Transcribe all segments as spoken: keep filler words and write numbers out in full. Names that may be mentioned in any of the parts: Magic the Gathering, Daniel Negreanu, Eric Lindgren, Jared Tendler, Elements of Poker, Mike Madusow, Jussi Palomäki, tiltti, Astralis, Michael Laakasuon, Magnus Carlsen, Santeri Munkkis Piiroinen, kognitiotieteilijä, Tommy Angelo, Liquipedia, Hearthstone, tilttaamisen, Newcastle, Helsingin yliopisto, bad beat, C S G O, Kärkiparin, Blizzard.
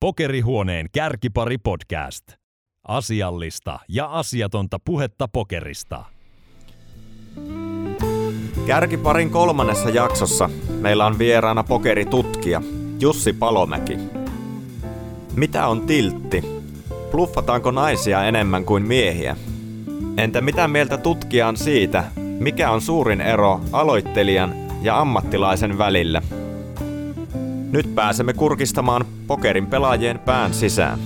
Pokerihuoneen Kärkipari podcast. Asiallista ja asiatonta puhetta pokerista. Kärkiparin kolmannessa jaksossa meillä on vieraana pokeritutkija Jussi Palomäki. Mitä on tiltti? Bluffataanko naisia enemmän kuin miehiä? Entä mitä mieltä tutkija on siitä, mikä on suurin ero aloittelijan ja ammattilaisen välillä? Nyt pääsemme kurkistamaan pokerin pelaajien pään sisään.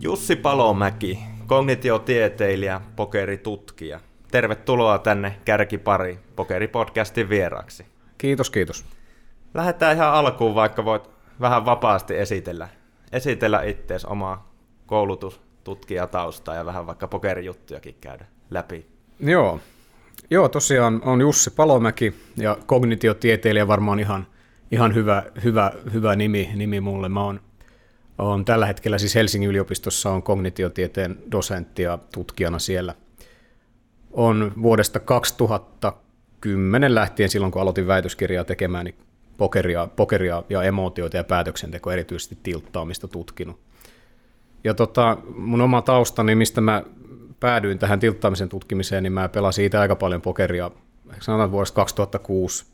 Jussi Palomäki, kognitiotieteilijä, pokeritutkija. Tervetuloa tänne Kärkipari Pokeri-podcastin vieraksi. Kiitos, kiitos. Lähdetään ihan alkuun, vaikka voit vähän vapaasti esitellä, esitellä itseäsi, omaa koulutustutkijataustaa ja vähän vaikka pokerijuttujakin käydä läpi. Joo. Joo, tosiaan on Jussi Palomäki ja kognitiotieteilijä varmaan ihan, ihan hyvä, hyvä, hyvä nimi, nimi mulle. Mä oon, oon tällä hetkellä siis Helsingin yliopistossa on kognitiotieteen dosentti ja tutkijana siellä. On vuodesta kaksituhattakymmenen lähtien, silloin kun aloitin väitöskirjaa tekemään, niin pokeria, pokeria ja emootioita ja päätöksentekoa, erityisesti tilttaamista tutkinut. Ja tota, mun oma taustani, mistä mä päädyin tähän tilttaamisen tutkimiseen, niin mä pelasin itse aika paljon pokeria, sanotaan vuodesta kaksituhattakuusi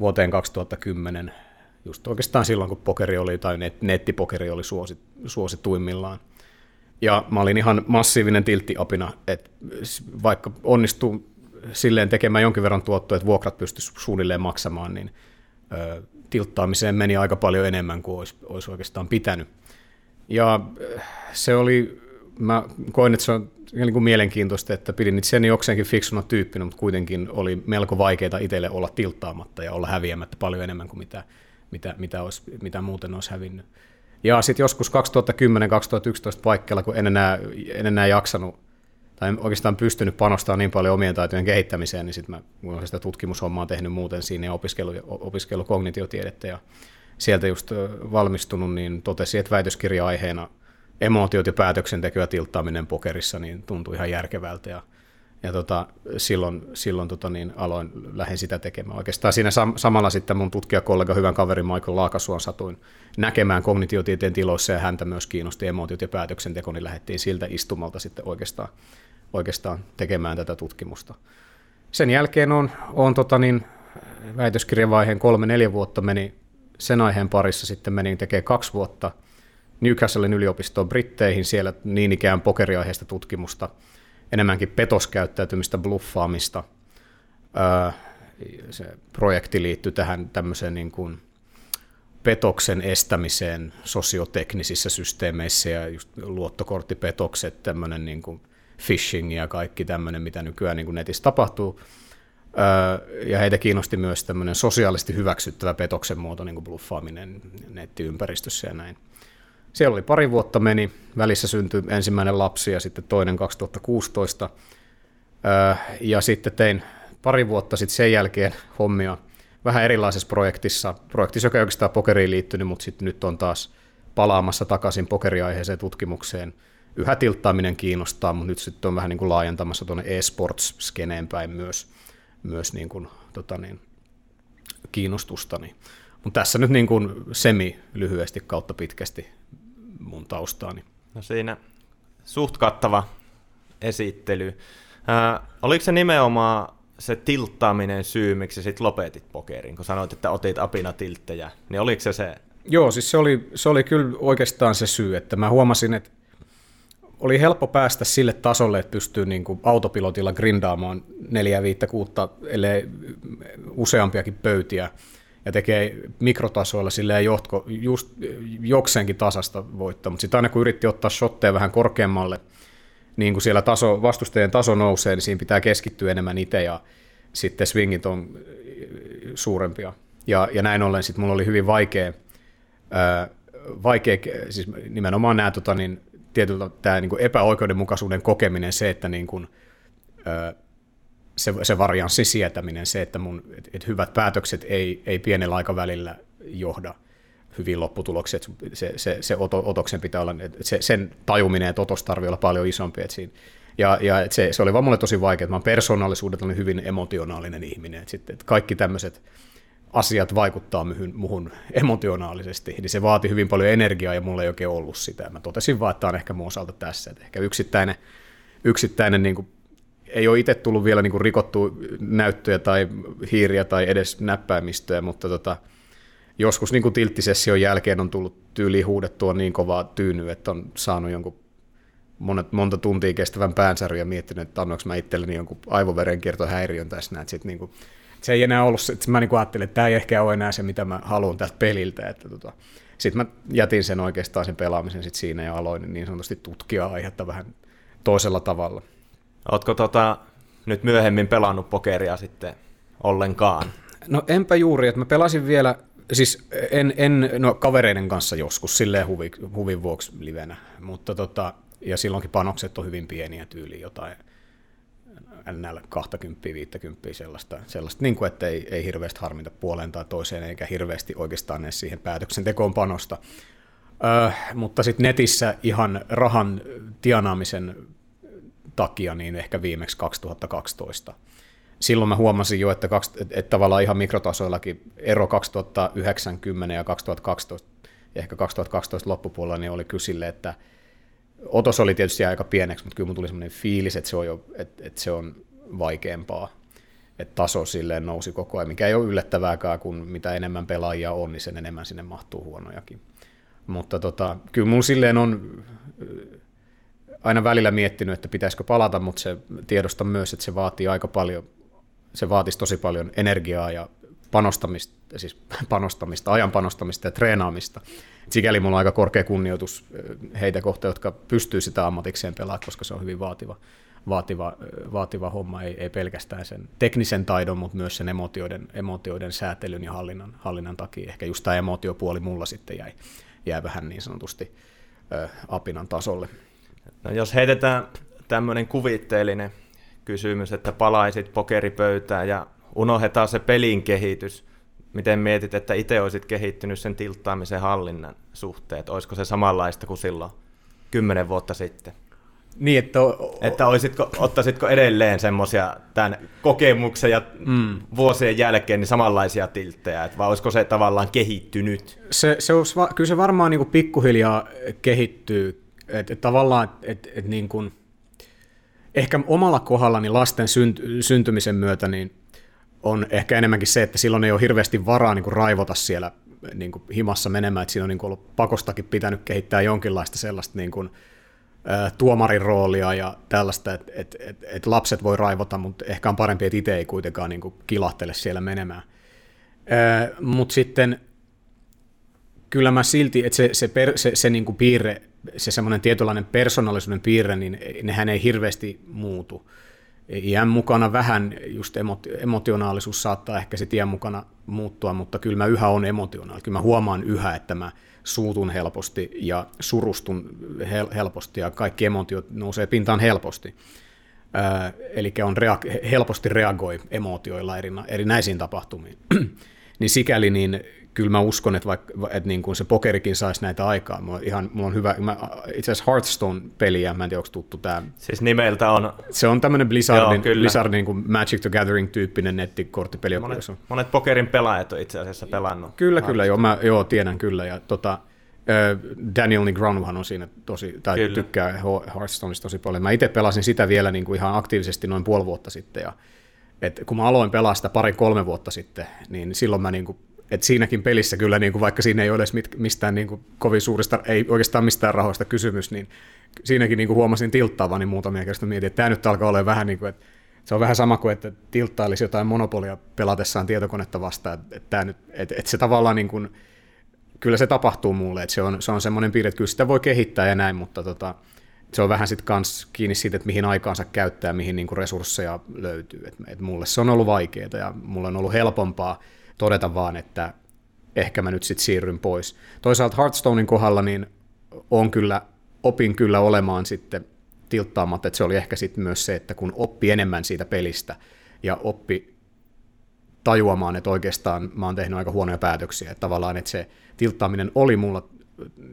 vuoteen kaksituhattakymmenen, just oikeastaan silloin, kun pokeri oli, tai net, nettipokeri oli suosit, suosituimmillaan. Ja mä olin ihan massiivinen tilttiapina, että vaikka onnistuin silleen tekemään jonkin verran tuottoa, että vuokrat pystyisi suunnilleen maksamaan, niin ö, tilttaamiseen meni aika paljon enemmän kuin olisi, olisi oikeastaan pitänyt. Ja se oli, mä koin, että se on niin kuin mielenkiintoista, että pidin niitä sen jokseenkin fiksuna tyyppinä, mutta kuitenkin oli melko vaikeaa itselle olla tilttaamatta ja olla häviämättä paljon enemmän kuin mitä, mitä, mitä, olisi, mitä muuten olisi hävinnyt. Ja sitten joskus kaksituhattakymmenen kaksituhattayksitoista paikkeilla, kun en enää, en enää jaksanut tai en oikeastaan pystynyt panostamaan niin paljon omien taitojen kehittämiseen, niin sitten mä olen sitä tutkimushommaa tehnyt muuten siinä ja opiskellut, opiskellut kognitiotiedettä ja sieltä just valmistunut, niin totesin, että väitöskirja-aiheena emootiot ja päätöksentekoa tilttaaminen pokerissa niin tuntui ihan järkevältä ja, ja tota, silloin, silloin tota, niin aloin lähdin sitä tekemään. Oikeastaan siinä sam- samalla sitten mun tutkijakollega, hyvän kaverin Michael Laakasuon satuin näkemään kognitiotieteen tiloissa ja häntä myös kiinnosti emootiot ja päätöksenteko, niin lähdettiin siltä istumalta sitten oikeastaan, oikeastaan tekemään tätä tutkimusta. Sen jälkeen on, on tota, niin, väitöskirjavaiheen kolme neljä vuotta meni sen aiheen parissa, sitten menin tekemään kaksi vuotta Newcastlen yliopistoon Britteihin, siellä niin ikään pokeriaiheista tutkimusta, enemmänkin petoskäyttäytymistä, bluffaamista. Öö, se projekti liittyi tähän tämmöiseen niin kuin petoksen estämiseen sosioteknisissä systeemeissä ja just luottokorttipetokset, tämmöinen niin kuin phishing ja kaikki tämmöinen, mitä nykyään niin kuin netissä tapahtuu. Ja heitä kiinnosti myös tämmöinen sosiaalisesti hyväksyttävä petoksen muoto, niin kuin bluffaaminen nettiympäristössä ja näin. Siellä oli pari vuotta meni, välissä syntyi ensimmäinen lapsi ja sitten toinen kaksituhattakuusitoista. Ja sitten tein pari vuotta sitten sen jälkeen hommia vähän erilaisessa projektissa, projektissa, joka ei oikeastaan pokeriin liittynyt, mutta sitten nyt on taas palaamassa takaisin pokeriaiheeseen tutkimukseen. Yhä tilttaaminen kiinnostaa, mutta nyt sitten on vähän niin kuin laajentamassa tuonne e-sports-skeneen päin myös. myös niin kuin, tota niin, kiinnostustani. Mutta tässä nyt niin kuin semi-lyhyesti kautta pitkästi mun taustaani. No siinä suht kattava esittely. Äh, oliko se nimenomaan se tilttaaminen syy, miksi sit lopetit pokerin, kun sanoit, että otit apinatilttejä, niin oliko se se? Joo, siis se oli, se oli kyllä oikeastaan se syy, että mä huomasin, että oli helppo päästä sille tasolle, että pystyy niin kuin autopilotilla grindaamaan neljä, viittä, kuutta, ellei useampiakin pöytiä ja tekee mikrotasoilla silleen johtko, just jokseenkin tasasta voittaa. Mutta sitten aina kun yritti ottaa shotteja vähän korkeammalle, niin kun siellä taso, vastustajien taso nousee, niin siinä pitää keskittyä enemmän itse ja sitten swingit on suurempia. Ja, ja näin ollen sitten mulla oli hyvin vaikea, ää, vaikea siis nimenomaan nämä tota niin, tietyllä tämä niin kuin epäoikeudenmukaisuuden kokeminen, se, että niin kuin, se, se varianssin sietäminen, se, että mun, et, et hyvät päätökset ei, ei pienellä aikavälillä johda hyviin lopputuloksiin. Se, se, se otoksen pitää olla, se, sen tajuminen, että otos tarvii olla paljon isompi. Et siinä. Ja, ja et se, se oli vaan mulle tosi vaikea, että mä oon persoonallisuudeltani hyvin emotionaalinen ihminen. Et sit, et kaikki tämmöiset asiat vaikuttaa muhun emotionaalisesti, niin se vaati hyvin paljon energiaa ja mulla ei oikein ollut sitä. Mä totesin vaan, että tämä on ehkä mun osalta tässä. Että ehkä yksittäinen, yksittäinen niin kuin, ei ole itse tullut vielä niin kuin rikottua näyttöjä tai hiiriä tai edes näppäimistöä, mutta tota, joskus niin kuin tilttisession jälkeen on tullut tyyliin huudettua niin kovaa tyynyä, että on saanut jonkun monet, monta tuntia kestävän päänsäryn ja miettinyt, että annoinko mä itselleni jonkun aivoverenkiertohäiriön tässä näin, sitten niin kuin se ei enää ollut, että mä niinku ajattelin, että tämä ei ehkä ole enää se, mitä mä haluan tältä peliltä. Tota. Sitten mä jätin sen oikeastaan sen pelaamisen sit siinä ja aloin niin sanotusti tutkia aihetta vähän toisella tavalla. Ootko tota, nyt myöhemmin pelannut pokeria sitten ollenkaan? No enpä juuri, että mä pelasin vielä, siis en, en no, kavereiden kanssa joskus silleen huvi, huvin vuoksi livenä, mutta tota, ja silloinkin panokset on hyvin pieniä tyyliin jotain. Näillä kaksikymmentä viisikymmentä sellaista, sellaista niin kuin, että ei, ei hirveästi harmita puoleen tai toiseen, eikä hirveästi oikeastaan edes siihen päätöksentekoon panosta. Öö, mutta sitten netissä ihan rahan tienaamisen takia niin ehkä viimeksi kaksituhattakaksitoista. Silloin mä huomasin jo, että, kaks, että, että tavallaan ihan mikrotasoillakin ero kaksituhattayhdeksän, kymmenen ja kaksituhattakaksitoista, ja ehkä kaksituhattakaksitoista loppupuolella niin oli kyllä sille, että otos oli tietysti aika pieneksi, mutta kyllä mun tuli semmoinen fiilis, että se on, jo, että, että se on vaikeampaa. Että taso silleen nousi koko ajan, mikä ei ole yllättävääkään, kun mitä enemmän pelaajia on, niin sen enemmän sinne mahtuu huonojakin. Mutta tota, kyllä mun silleen on aina välillä miettinyt, että pitäisikö palata, mutta se tiedostan myös, että se vaatii aika paljon, se vaatisi tosi paljon energiaa ja panostamista, siis panostamista, ajan panostamista ja treenaamista. Sikäli mulla on aika korkea kunnioitus heitä kohtaan, jotka pystyy sitä ammatikseen pelaamaan, koska se on hyvin vaativa, vaativa, vaativa homma, ei, ei pelkästään sen teknisen taidon, mutta myös sen emotioiden, emotioiden säätelyn ja hallinnan, hallinnan takia. Ehkä just tämä emotiopuoli mulla sitten jäi, jäi vähän niin sanotusti ö, apinan tasolle. No, jos heitetään tämmöinen kuvitteellinen kysymys, että palaisit pokeripöytään ja unohdetaan se pelin kehitys. Miten mietit, että itse olisit kehittynyt sen tilttaamisen hallinnan suhteet? Olisiko se samanlaista kuin silloin kymmenen vuotta sitten? Niin, että... O- että olisitko, ottaisitko edelleen semmoisia tämän kokemuksen ja mm. vuosien jälkeen niin samanlaisia tilttejä? Että vai olisiko se tavallaan kehittynyt? Se, se olisi, kyllä se varmaan niin kuin pikkuhiljaa kehittyy. Et, et tavallaan, että et niin kuin... Ehkä omalla kohdallani lasten synty, syntymisen myötä... Niin on ehkä enemmänkin se, että silloin ei ole hirveästi varaa niin kuin raivota siellä niin kuin himassa menemään, että siinä on niin kuin ollut pakostakin pitänyt kehittää jonkinlaista sellaista niin kuin, ä, tuomarin roolia ja tällaista, että et, et, et lapset voi raivota, mutta ehkä on parempi, että itse ei kuitenkaan niin kuin kilahtele siellä menemään. Mutta sitten kyllä mä silti, että se, se, per, se, se niin kuin piirre, se semmoinen tietynlainen persoonallisuuden piirre, niin nehän ei hirveästi muutu. Iän mukana vähän just emoti- emotionaalisuus saattaa ehkä sit iän mukana muuttua, mutta kyllä mä yhä on emotionaali. Kyllä mä huomaan yhä, että mä suutun helposti ja surustun hel- helposti ja kaikki emotiot nousee pintaan helposti. Öö, eli on rea- helposti reagoi emootioilla eri, erinäisiin tapahtumiin. Niin sikäli niin kyllä mä uskon, että, vaikka, että niin kuin se pokerikin saisi näitä aikaa. Mulla on ihan, mulla on hyvä, mä, itse asiassa Hearthstone-peliä, mä en tiedä, onko tuttu tämä. Siis nimeltä on. Se on tämmöinen Blizzardin, joo, Blizzardin niin kuin Magic the Gathering-tyyppinen nettikorttipeli. Monet, monet pokerin pelaajat on itse asiassa pelannut. Kyllä, kyllä, joo, mä joo, tiedän kyllä. Ja, tota, Daniel Negreanuhan on siinä tosi, tai kyllä. Tykkää Hearthstoneista tosi paljon. Mä itse pelasin sitä vielä niin kuin ihan aktiivisesti noin puoli vuotta sitten. Ja, et kun mä aloin pelaa sitä pari-kolme vuotta sitten, niin silloin mä... Niin kuin, et siinäkin pelissä kyllä, niin kuin vaikka siinä ei ole edes mistään niin kuin kovin suurista, ei oikeastaan mistään rahoista kysymys, niin siinäkin niin kuin huomasin tilttaavani muutamia kertaa mietin, että tämä nyt alkaa olla vähän niin kuin, että se on vähän sama kuin, että tilttailisi jotain monopolia pelatessaan tietokonetta vastaan, että, nyt, että, että se tavallaan niin kuin, kyllä se tapahtuu mulle, että se on, se on semmoinen piirre, että kyllä sitä voi kehittää ja näin, mutta tota, se on vähän sitten kans kiinni siitä, että mihin aikaansa käyttää, mihin niin kuin resursseja löytyy, että, että mulle se on ollut vaikeaa ja mulle on ollut helpompaa todeta vaan, että ehkä mä nyt sitten siirryn pois. Toisaalta Hearthstonein kohdalla niin on kyllä, opin kyllä olemaan sitten tilttaamatta, että se oli ehkä sitten myös se, että kun oppi enemmän siitä pelistä ja oppi tajuamaan, että oikeastaan mä oon tehnyt aika huonoja päätöksiä, että tavallaan että se tilttaaminen oli mulla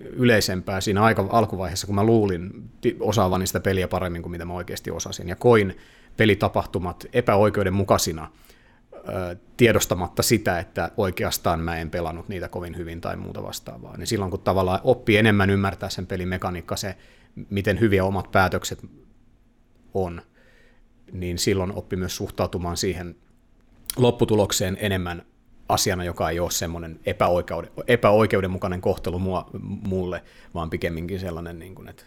yleisempää siinä aika alkuvaiheessa, kun mä luulin osaavani sitä peliä paremmin kuin mitä mä oikeasti osasin ja koin pelitapahtumat epäoikeudenmukaisina tiedostamatta sitä, että oikeastaan mä en pelannut niitä kovin hyvin tai muuta vastaavaa. Niin silloin kun tavallaan oppii enemmän ymmärtää sen pelimekaniikka, se miten hyviä omat päätökset on, niin silloin oppi myös suhtautumaan siihen lopputulokseen enemmän asiana, joka ei ole semmoinen epäoikeuden, epäoikeudenmukainen kohtelu mua, mulle, vaan pikemminkin sellainen, niin kuin, että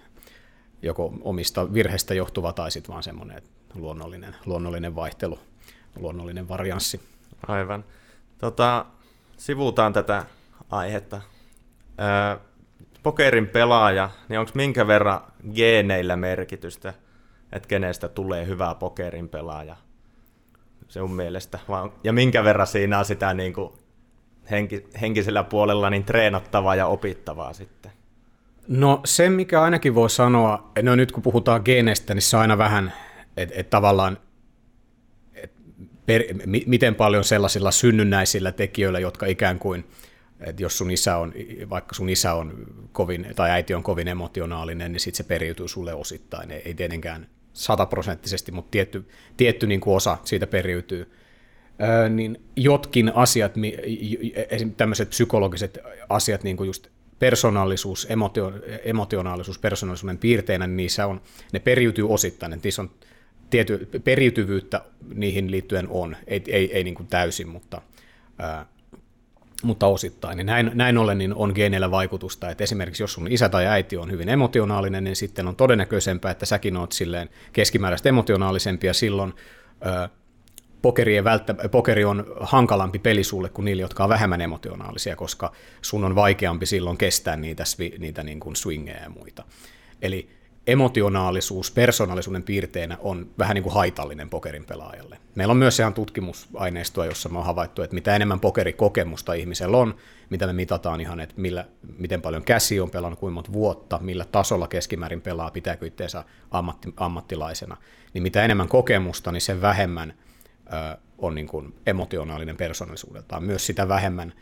joko omista virheistä johtuva tai sitten vaan semmoinen luonnollinen, luonnollinen vaihtelu, luonnollinen varianssi. Aivan. Tota, sivuutaan tätä aihetta. Öö, pokerin pelaaja, niin onko minkä verran geeneillä merkitystä, että kenestä tulee hyvä pokerin pelaaja? Se on mielestä. Ja minkä verran siinä on sitä niin kuin henki, henkisellä puolella niin treenattavaa ja opittavaa sitten? No se, mikä ainakin voi sanoa, no nyt kun puhutaan geeneistä, niin se on aina vähän, että et tavallaan, et per, mi, miten paljon sellaisilla synnynnäisillä tekijöillä, jotka ikään kuin, että jos sun isä on, vaikka sun isä on kovin, tai äiti on kovin emotionaalinen, niin sitten se periytyy sulle osittain, ei, ei tietenkään sataprosenttisesti, mutta tietty, tietty niin kuin osa siitä periytyy, öö, niin jotkin asiat, esimerkiksi tämmöiset psykologiset asiat, niin kuin just persoonallisuus, emotio, emotionaalisuus, persoonallisuuden piirteinä, niin niissä on, ne periytyy osittain, niissä on tiety, periytyvyyttä niihin liittyen on, ei, ei, ei niin kuin täysin, mutta, öö, mutta osittain. Niin näin, näin ollen niin on geeneillä vaikutusta, että esimerkiksi jos sun isä tai äiti on hyvin emotionaalinen, niin sitten on todennäköisempää, että säkin oot silleen keskimääräistä emotionaalisempi, ja silloin öö, pokerien välttä, pokeri on hankalampi peli sulle kuin niille, jotka on vähemmän emotionaalisia, koska sun on vaikeampi silloin kestää niitä, niitä niin kuin swingeja ja muita. Eli emotionaalisuus persoonallisuuden piirteinä on vähän niin kuin haitallinen pokerin pelaajalle. Meillä on myös ihan tutkimusaineistoa, jossa me on havaittu, että mitä enemmän pokerikokemusta ihmisellä on, mitä me mitataan ihan, että millä, miten paljon käsi on pelannut, kuinka monta vuotta, millä tasolla keskimäärin pelaa, pitääkö itseensä ammatti, ammattilaisena, niin mitä enemmän kokemusta, niin sen vähemmän ö, on niin kuin emotionaalinen persoonallisuudeltaan. Myös sitä vähemmän,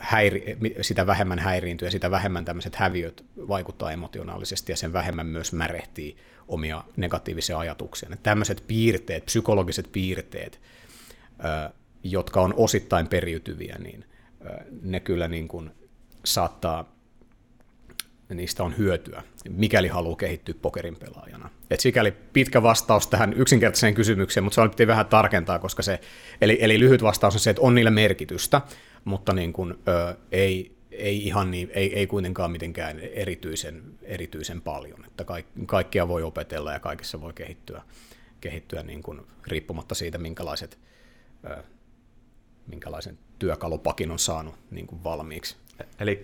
Häiri, sitä vähemmän häiriintyy ja sitä vähemmän tämmöiset häviöt vaikuttaa emotionaalisesti ja sen vähemmän myös märehtii omia negatiivisia ajatuksia. Tämmöiset piirteet, psykologiset piirteet, jotka on osittain periytyviä, niin ne kyllä niin kuin saattaa, niistä on hyötyä, mikäli haluaa kehittyä pokerin pelaajana. Et sikäli pitkä vastaus tähän yksinkertaiseen kysymykseen, mutta se piti vähän tarkentaa, koska se, eli, eli lyhyt vastaus on se, että on niillä merkitystä, mutta niin kun, ö, ei, ei, ihan niin, ei, ei kuitenkaan mitenkään erityisen, erityisen paljon. Että kaik, kaikkia voi opetella ja kaikissa voi kehittyä, kehittyä niin kun, riippumatta siitä, minkälaiset, ö, minkälaisen työkalupakin on saanut niin kun valmiiksi. Eli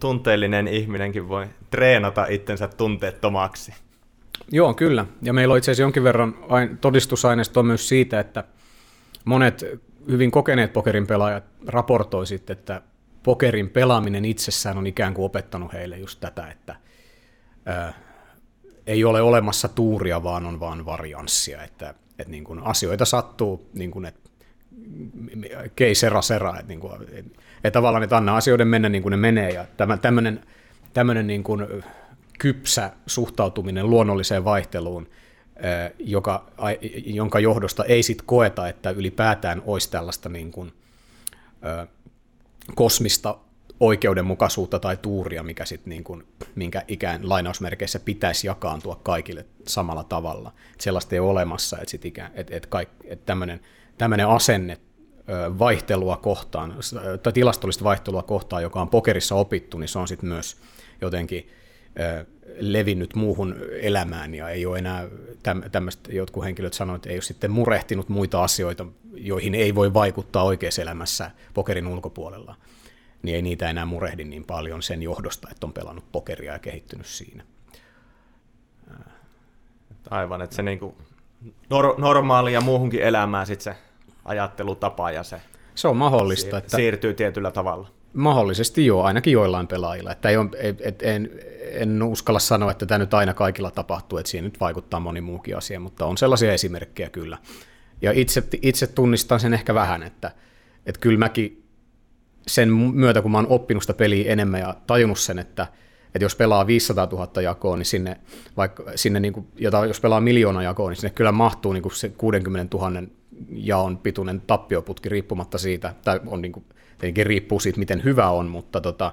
tunteellinen ihminenkin voi treenata itsensä tunteettomaksi. Joo, kyllä. Ja meillä on itse asiassa jonkin verran todistusaineistoa myös siitä, että monet hyvin kokeneet pokerin pelaajat raportoi sitten, että pokerin pelaaminen itsessään on ikään kuin opettanut heille just tätä, että ää, ei ole olemassa tuuria, vaan on vaan varianssia, että, että niin kuin asioita sattuu, niin kuin, että kei sera sera, että, niin kuin, että tavallaan että anna asioiden mennä niin kuin ne menee, ja tämmöinen, tämmöinen niin kuin kypsä suhtautuminen luonnolliseen vaihteluun, joka, jonka johdosta ei sit koeta, että ylipäätään olisi tällaista niin kuin kosmista oikeudenmukaisuutta tai tuuria, mikä sit niin kuin, minkä ikään lainausmerkeissä pitäisi jakaantua kaikille samalla tavalla. Et sellaista ei ole olemassa, että sit ikään, että et et tämmöinen Tämmöinen asenne vaihtelua kohtaan, tai tilastollista vaihtelua kohtaan, joka on pokerissa opittu, niin se on sitten myös jotenkin levinnyt muuhun elämään, ja ei ole enää, tämmöistä jotkut henkilöt sanoivat, että ei ole sitten murehtinut muita asioita, joihin ei voi vaikuttaa oikeassa elämässä pokerin ulkopuolella, niin ei niitä enää murehdi niin paljon sen johdosta, että on pelannut pokeria ja kehittynyt siinä. Aivan, että se niinku normaali ja muuhunkin elämään sit se ajattelutapa ja se, se on mahdollista, siir- että siirtyy tietyllä tavalla. Mahdollisesti joo, ainakin joillain pelaajilla. Että ei on, et, en, en uskalla sanoa, että tämä nyt aina kaikilla tapahtuu, että siihen nyt vaikuttaa moni muukin asia, mutta on sellaisia esimerkkejä kyllä. Ja itse, itse tunnistan sen ehkä vähän, että, että kyllä mäkin sen myötä, kun mä oon oppinut sitä peliä enemmän ja tajunnut sen, että Että jos pelaa viisisataatuhatta jakoa, niin sinne, vaikka, sinne niin kuin, jota, jos pelaa miljoona jakoa, niin sinne kyllä mahtuu niin kuin se kuusikymmentätuhatta jaon pituinen tappioputki riippumatta siitä. Tämä on niin kuin, tietenkin riippuu siitä, miten hyvä on, mutta tota,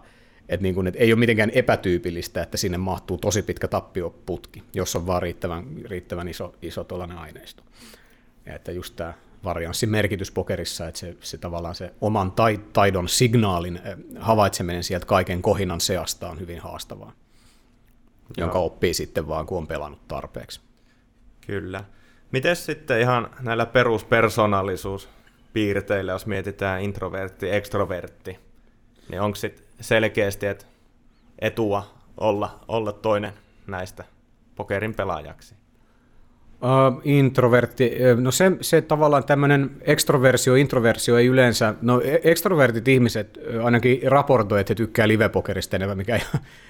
et niin kuin, et ei ole mitenkään epätyypillistä, että sinne mahtuu tosi pitkä tappioputki, jos on vaan riittävän, riittävän iso, iso tuollainen aineisto. Ja että just tämä varianssin merkitys pokerissa, että se, se tavallaan se oman taidon signaalin havaitseminen sieltä kaiken kohinan seasta on hyvin haastavaa, joo, jonka oppii sitten vaan, kun on pelannut tarpeeksi. Kyllä. Mites sitten ihan näillä peruspersoonallisuuspiirteillä, jos mietitään introvertti, ekstrovertti, niin onko sitten selkeästi et etua olla, olla toinen näistä pokerin pelaajaksi? Uh, introvertti, no se, se tavallaan tämmöinen ekstroversio, introversio ei yleensä, no ekstrovertit ihmiset ainakin raportoi, että he tykkää livepokerista enemmän, mikä ei,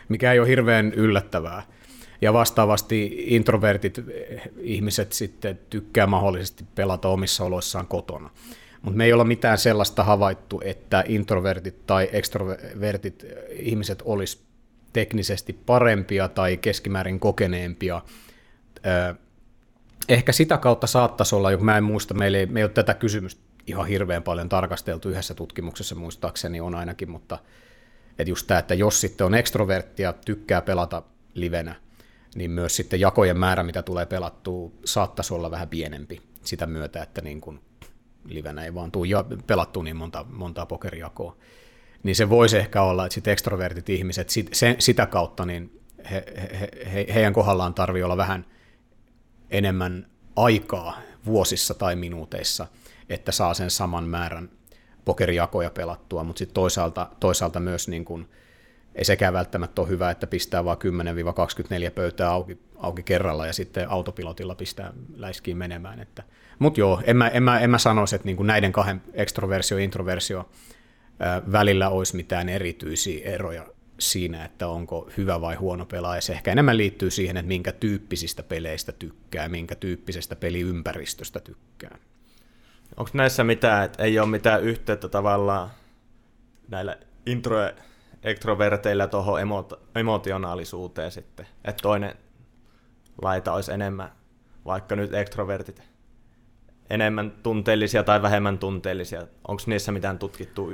mikä ei ole hirveän yllättävää. Ja vastaavasti introvertit ihmiset sitten tykkää mahdollisesti pelata omissa oloissaan kotona. Mutta me ei olla mitään sellaista havaittu, että introvertit tai ekstrovertit ihmiset olisi teknisesti parempia tai keskimäärin kokeneempia. Ehkä sitä kautta saattaisi olla, mä en muista, meillä ei, me ei ole tätä kysymystä ihan hirveän paljon tarkasteltu yhdessä tutkimuksessa, muistaakseni on ainakin, mutta et just tämä, että jos sitten on ekstrovertti ja tykkää pelata livenä, niin myös sitten jakojen määrä, mitä tulee pelattua, saattaisi olla vähän pienempi sitä myötä, että niin kun livenä ei vaan tule ja pelattua niin monta, montaa pokerijakoa. Niin se voisi ehkä olla, että sitten ekstrovertit ihmiset sit, se, sitä kautta, niin he, he, he, heidän kohdallaan tarvii olla vähän enemmän aikaa vuosissa tai minuuteissa, että saa sen saman määrän pokerijakoja pelattua, mutta sitten toisaalta, toisaalta myös niin kun, ei sekään välttämättä ole hyvä, että pistää vaan kymmenen kaksikymmentäneljä pöytää auki, auki kerralla ja sitten autopilotilla pistää läiskiin menemään. Mutta joo, en mä, en mä, en mä sanoisi, että niinku näiden kahden ekstroversio ja introversio välillä olisi mitään erityisiä eroja siinä, että onko hyvä vai huono pelaaja. Se ehkä enemmän liittyy siihen, että minkä tyyppisistä peleistä tykkää, minkä tyyppisestä peliympäristöstä tykkää. Onko näissä mitään, että ei ole mitään yhteyttä tavallaan näillä intro- ja ekstroverteillä tuohon emo- emotionaalisuuteen sitten, että toinen laita olisi enemmän, vaikka nyt ekstrovertit enemmän tunteellisia tai vähemmän tunteellisia, onko niissä mitään tutkittua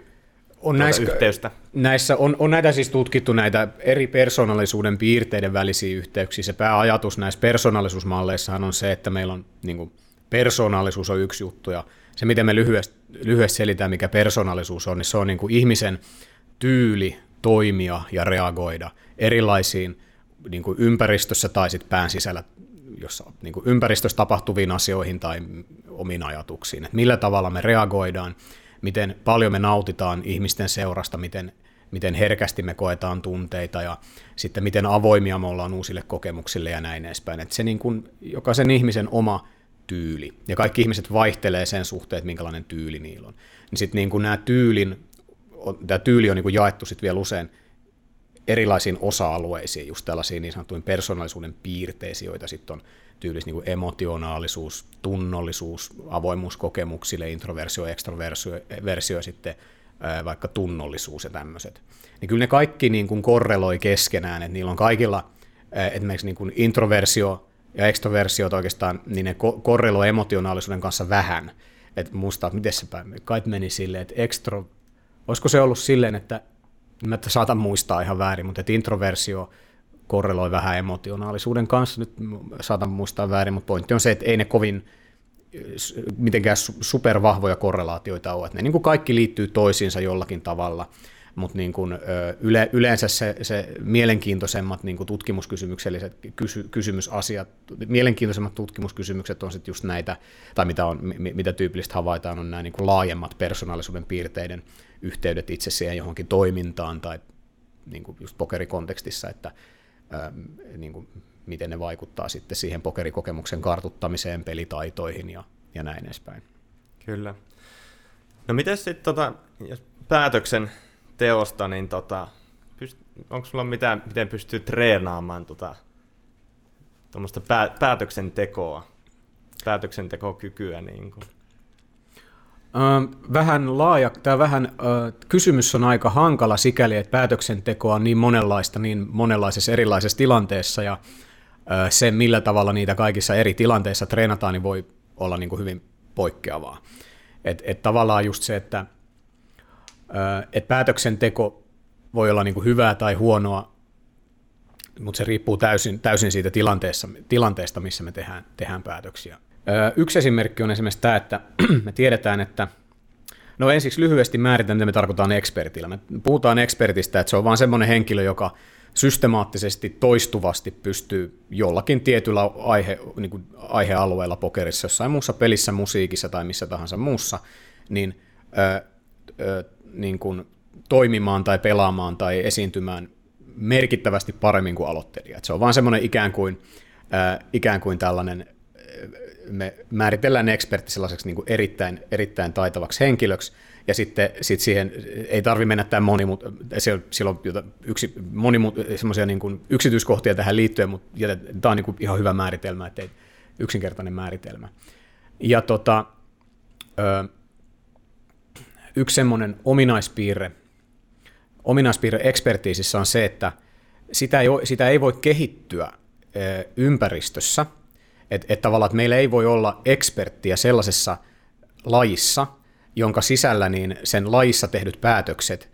on näissä, yhteystä? Näissä on, on näitä siis tutkittu näitä eri persoonallisuuden piirteiden välisiä yhteyksiä. Se pääajatus näissä persoonallisuusmalleissahan on se, että meillä on niin kuin, persoonallisuus on yksi juttu ja se, miten me lyhyesti, lyhyesti selitään, mikä persoonallisuus on, niin se on niin kuin, ihmisen tyyli toimia ja reagoida erilaisiin niin kuin ympäristössä tai sitten pään sisällä, jossa, niin kuin ympäristössä tapahtuviin asioihin tai omiin ajatuksiin. Et millä tavalla me reagoidaan, miten paljon me nautitaan ihmisten seurasta, miten, miten herkästi me koetaan tunteita ja sitten miten avoimia me ollaan uusille kokemuksille ja näin edespäin. Et se niin kuin jokaisen ihmisen oma tyyli ja kaikki ihmiset vaihtelee sen suhteen, että minkälainen tyyli niillä on. Niin sitten niin kuin nämä tyylin Tämä tyyli on niin kuin jaettu sitten vielä usein erilaisiin osa-alueisiin, just tällaisiin niin sanottuihin persoonallisuuden piirteisiin, joita sitten on tyylissä niin kuin emotionaalisuus, tunnollisuus, avoimuus kokemuksille, introversio, ekstroversio ja sitten vaikka tunnollisuus ja tämmöiset. Niin kyllä ne kaikki niin kuin korreloi keskenään, että niillä on kaikilla, esimerkiksi niin kuin introversio ja ekstroversio oikeastaan, niin ne korreloi emotionaalisuuden kanssa vähän. Että musta, että miten se kai meni silleen, että ekstro olisiko se ollut silleen, että, että saatan muistaa ihan väärin, mutta että introversio korreloi vähän emotionaalisuuden kanssa, nyt saatan muistaa väärin, mutta pointti on se, että ei ne kovin mitenkään supervahvoja korrelaatioita ole, että ne niin kuin kaikki liittyy toisiinsa jollakin tavalla, mutta niin kuin yle, yleensä se, se mielenkiintoisemmat niin kuin tutkimuskysymykselliset kysy, kysymysasiat, mielenkiintoisemmat tutkimuskysymykset on sitten just näitä, tai mitä, on, mitä tyypillisesti havaitaan, on nämä niin kuin laajemmat persoonallisuuden piirteiden yhteydet itse siihen johonkin toimintaan tai niin kuin just pokerikontekstissa, että ää, niin kuin miten ne vaikuttaa sitten siihen pokerikokemuksen kartuttamiseen, pelitaitoihin ja, ja näin edespäin. Kyllä. No miten sitten tota, jos päätöksen teosta, niin tota, onko sulla mitään, miten pystyy treenaamaan tota, tuommoista pää, päätöksentekoa, päätöksentekokykyä? Niin Vähän laaja, tämä vähän, kysymys on aika hankala sikäli, että päätöksentekoa on niin monenlaista, niin monenlaisessa erilaisessa tilanteessa, ja se, millä tavalla niitä kaikissa eri tilanteissa treenataan, niin voi olla niin kuin hyvin poikkeavaa. Et, et tavallaan just se, että et päätöksenteko voi olla niin kuin hyvää tai huonoa, mutta se riippuu täysin, täysin siitä tilanteesta, missä me tehdään, tehdään päätöksiä. Yksi esimerkki on esimerkiksi tämä, että me tiedetään, että no ensiksi lyhyesti määritään, mitä me tarkoitaan ekspertillä. Me puhutaan ekspertistä, että se on vaan semmoinen henkilö, joka systemaattisesti, toistuvasti pystyy jollakin tietyllä aihe, niin kuin aihealueella pokerissa, jossain muussa pelissä, musiikissa tai missä tahansa muussa, niin, ö, ö, niin kuin toimimaan tai pelaamaan tai esiintymään merkittävästi paremmin kuin aloittelija. Että se on vaan semmoinen ikään kuin, ö, ikään kuin tällainen, me määritellään ekspertti sellaiseksi niin kuin erittäin, erittäin taitavaksi henkilöksi, ja sitten sit siihen ei tarvitse mennä tämän moni, mutta siellä on yksi, moni, semmoisia niin kuin yksityiskohtia tähän liittyen, mutta tämä on niin kuin ihan hyvä määritelmä, ettei yksinkertainen määritelmä. Ja tota, yksi semmoinen ominaispiirre, ominaispiirre ekspertiisissä on se, että sitä ei, sitä ei voi kehittyä ympäristössä, Että et tavallaan, että meillä ei voi olla eksperttiä sellaisessa lajissa, jonka sisällä niin sen lajissa tehdyt päätökset,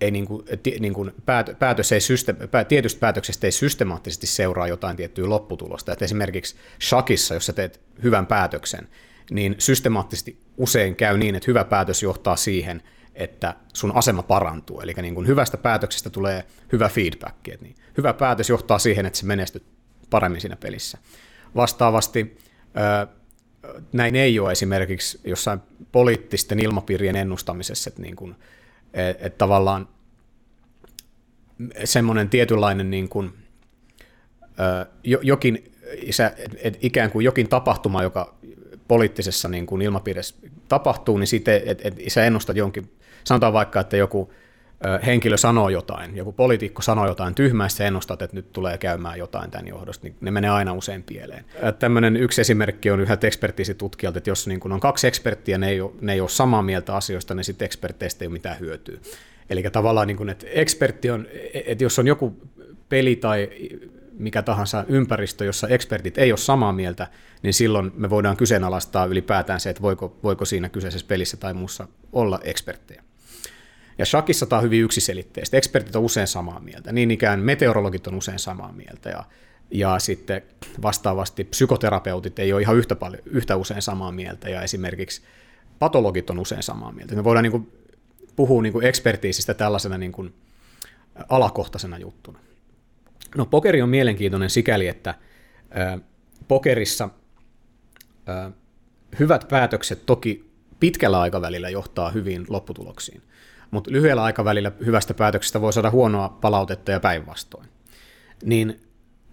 ei niin kuin, ti, niin kuin päät, päätös ei syste, päät, tietystä päätöksestä ei systemaattisesti seuraa jotain tiettyä lopputulosta. Et esimerkiksi shakissa, jos sä teet hyvän päätöksen, niin systemaattisesti usein käy niin, että hyvä päätös johtaa siihen, että sun asema parantuu. Eli niin kuin hyvästä päätöksestä tulee hyvä feedback. Et niin, hyvä päätös johtaa siihen, että sä menestyt paremmin siinä pelissä. Vastaavasti näin ei ole esimerkiksi jossain poliittisten ilmapiirien ennustamisessa, että, niin kuin, että tavallaan semmoinen tietynlainen niin kuin, jokin, että ikään kuin jokin tapahtuma, joka poliittisessa niin kuin ilmapiirissä tapahtuu, niin sitten että, että sä ennustat jonkin, sanotaan vaikka, että joku henkilö sanoo jotain, joku poliitikko sanoo jotain tyhmää, ja ennustat, että nyt tulee käymään jotain tämän johdosta, niin ne menee aina usein pieleen. Tämmöinen yksi esimerkki on yhdeltä ekspertiisitutkijalta, että jos on kaksi eksperttiä, ne ei ole, ne ei ole samaa mieltä asioista, niin sitten eksperteistä ei ole mitään hyötyä. Eli tavallaan, että ekspertti on, että jos on joku peli tai mikä tahansa ympäristö, jossa ekspertit ei ole samaa mieltä, niin silloin me voidaan kyseenalaistaa ylipäätään se, että voiko, voiko siinä kyseisessä pelissä tai muussa olla eksperttejä. Ja shakissa tämä on hyvin yksiselitteistä. Ekspertit on usein samaa mieltä. Niin ikään meteorologit on usein samaa mieltä. Ja, ja sitten vastaavasti psykoterapeutit ei ole ihan yhtä, paljon, yhtä usein samaa mieltä. Ja esimerkiksi patologit on usein samaa mieltä. Me voidaan niin kuin puhua niin kuin ekspertiisistä tällaisena niin kuin alakohtaisena juttuna. No, pokeri on mielenkiintoinen sikäli, että äh, pokerissa äh, hyvät päätökset toki pitkällä aikavälillä johtaa hyviin lopputuloksiin. Mutta lyhyellä aikavälillä hyvästä päätöksestä voi saada huonoa palautetta ja päinvastoin. Niin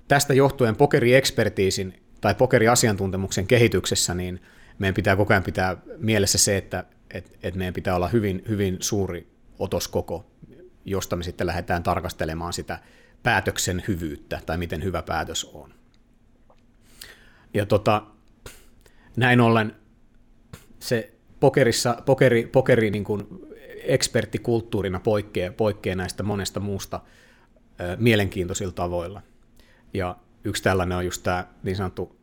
tästä johtuen pokeriekspertiisin tai pokeriasiantuntemuksen kehityksessä niin meidän pitää koko ajan pitää mielessä se, että et, et meidän pitää olla hyvin, hyvin suuri otoskoko, josta me sitten lähdetään tarkastelemaan sitä päätöksen hyvyyttä tai miten hyvä päätös on. Ja tota, näin ollen se pokerissa, pokeri, pokeri niin kuin eksperttikulttuurina poikkeaa, poikkeaa näistä monesta muusta ö, mielenkiintoisilla tavoilla. Ja yksi tällainen on just tämä niin sanottu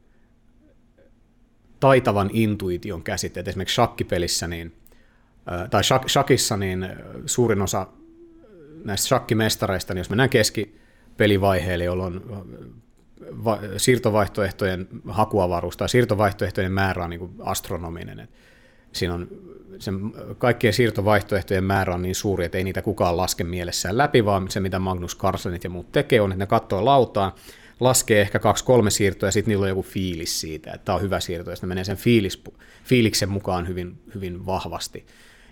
taitavan intuition käsite. Et esimerkiksi shakkipelissä niin, ö, tai shak, shakissa niin suurin osa näistä shakkimestareista, niin jos mennään keskipelivaiheelle, jolloin va- siirtovaihtoehtojen hakuavaruus tai siirtovaihtoehtojen määrä on niin kuin astronominen. Et siinä on sen kaikkien siirtovaihtoehtojen määrä on niin suuri, että ei niitä kukaan laske mielessään läpi, vaan se mitä Magnus Carlsenit ja muut tekee on, että ne katsoo lautaa, laskee ehkä kaksi kolme siirtoa ja sitten niillä on joku fiilis siitä, että tämä on hyvä siirto, ja sitten menee sen fiilis, fiiliksen mukaan hyvin, hyvin vahvasti.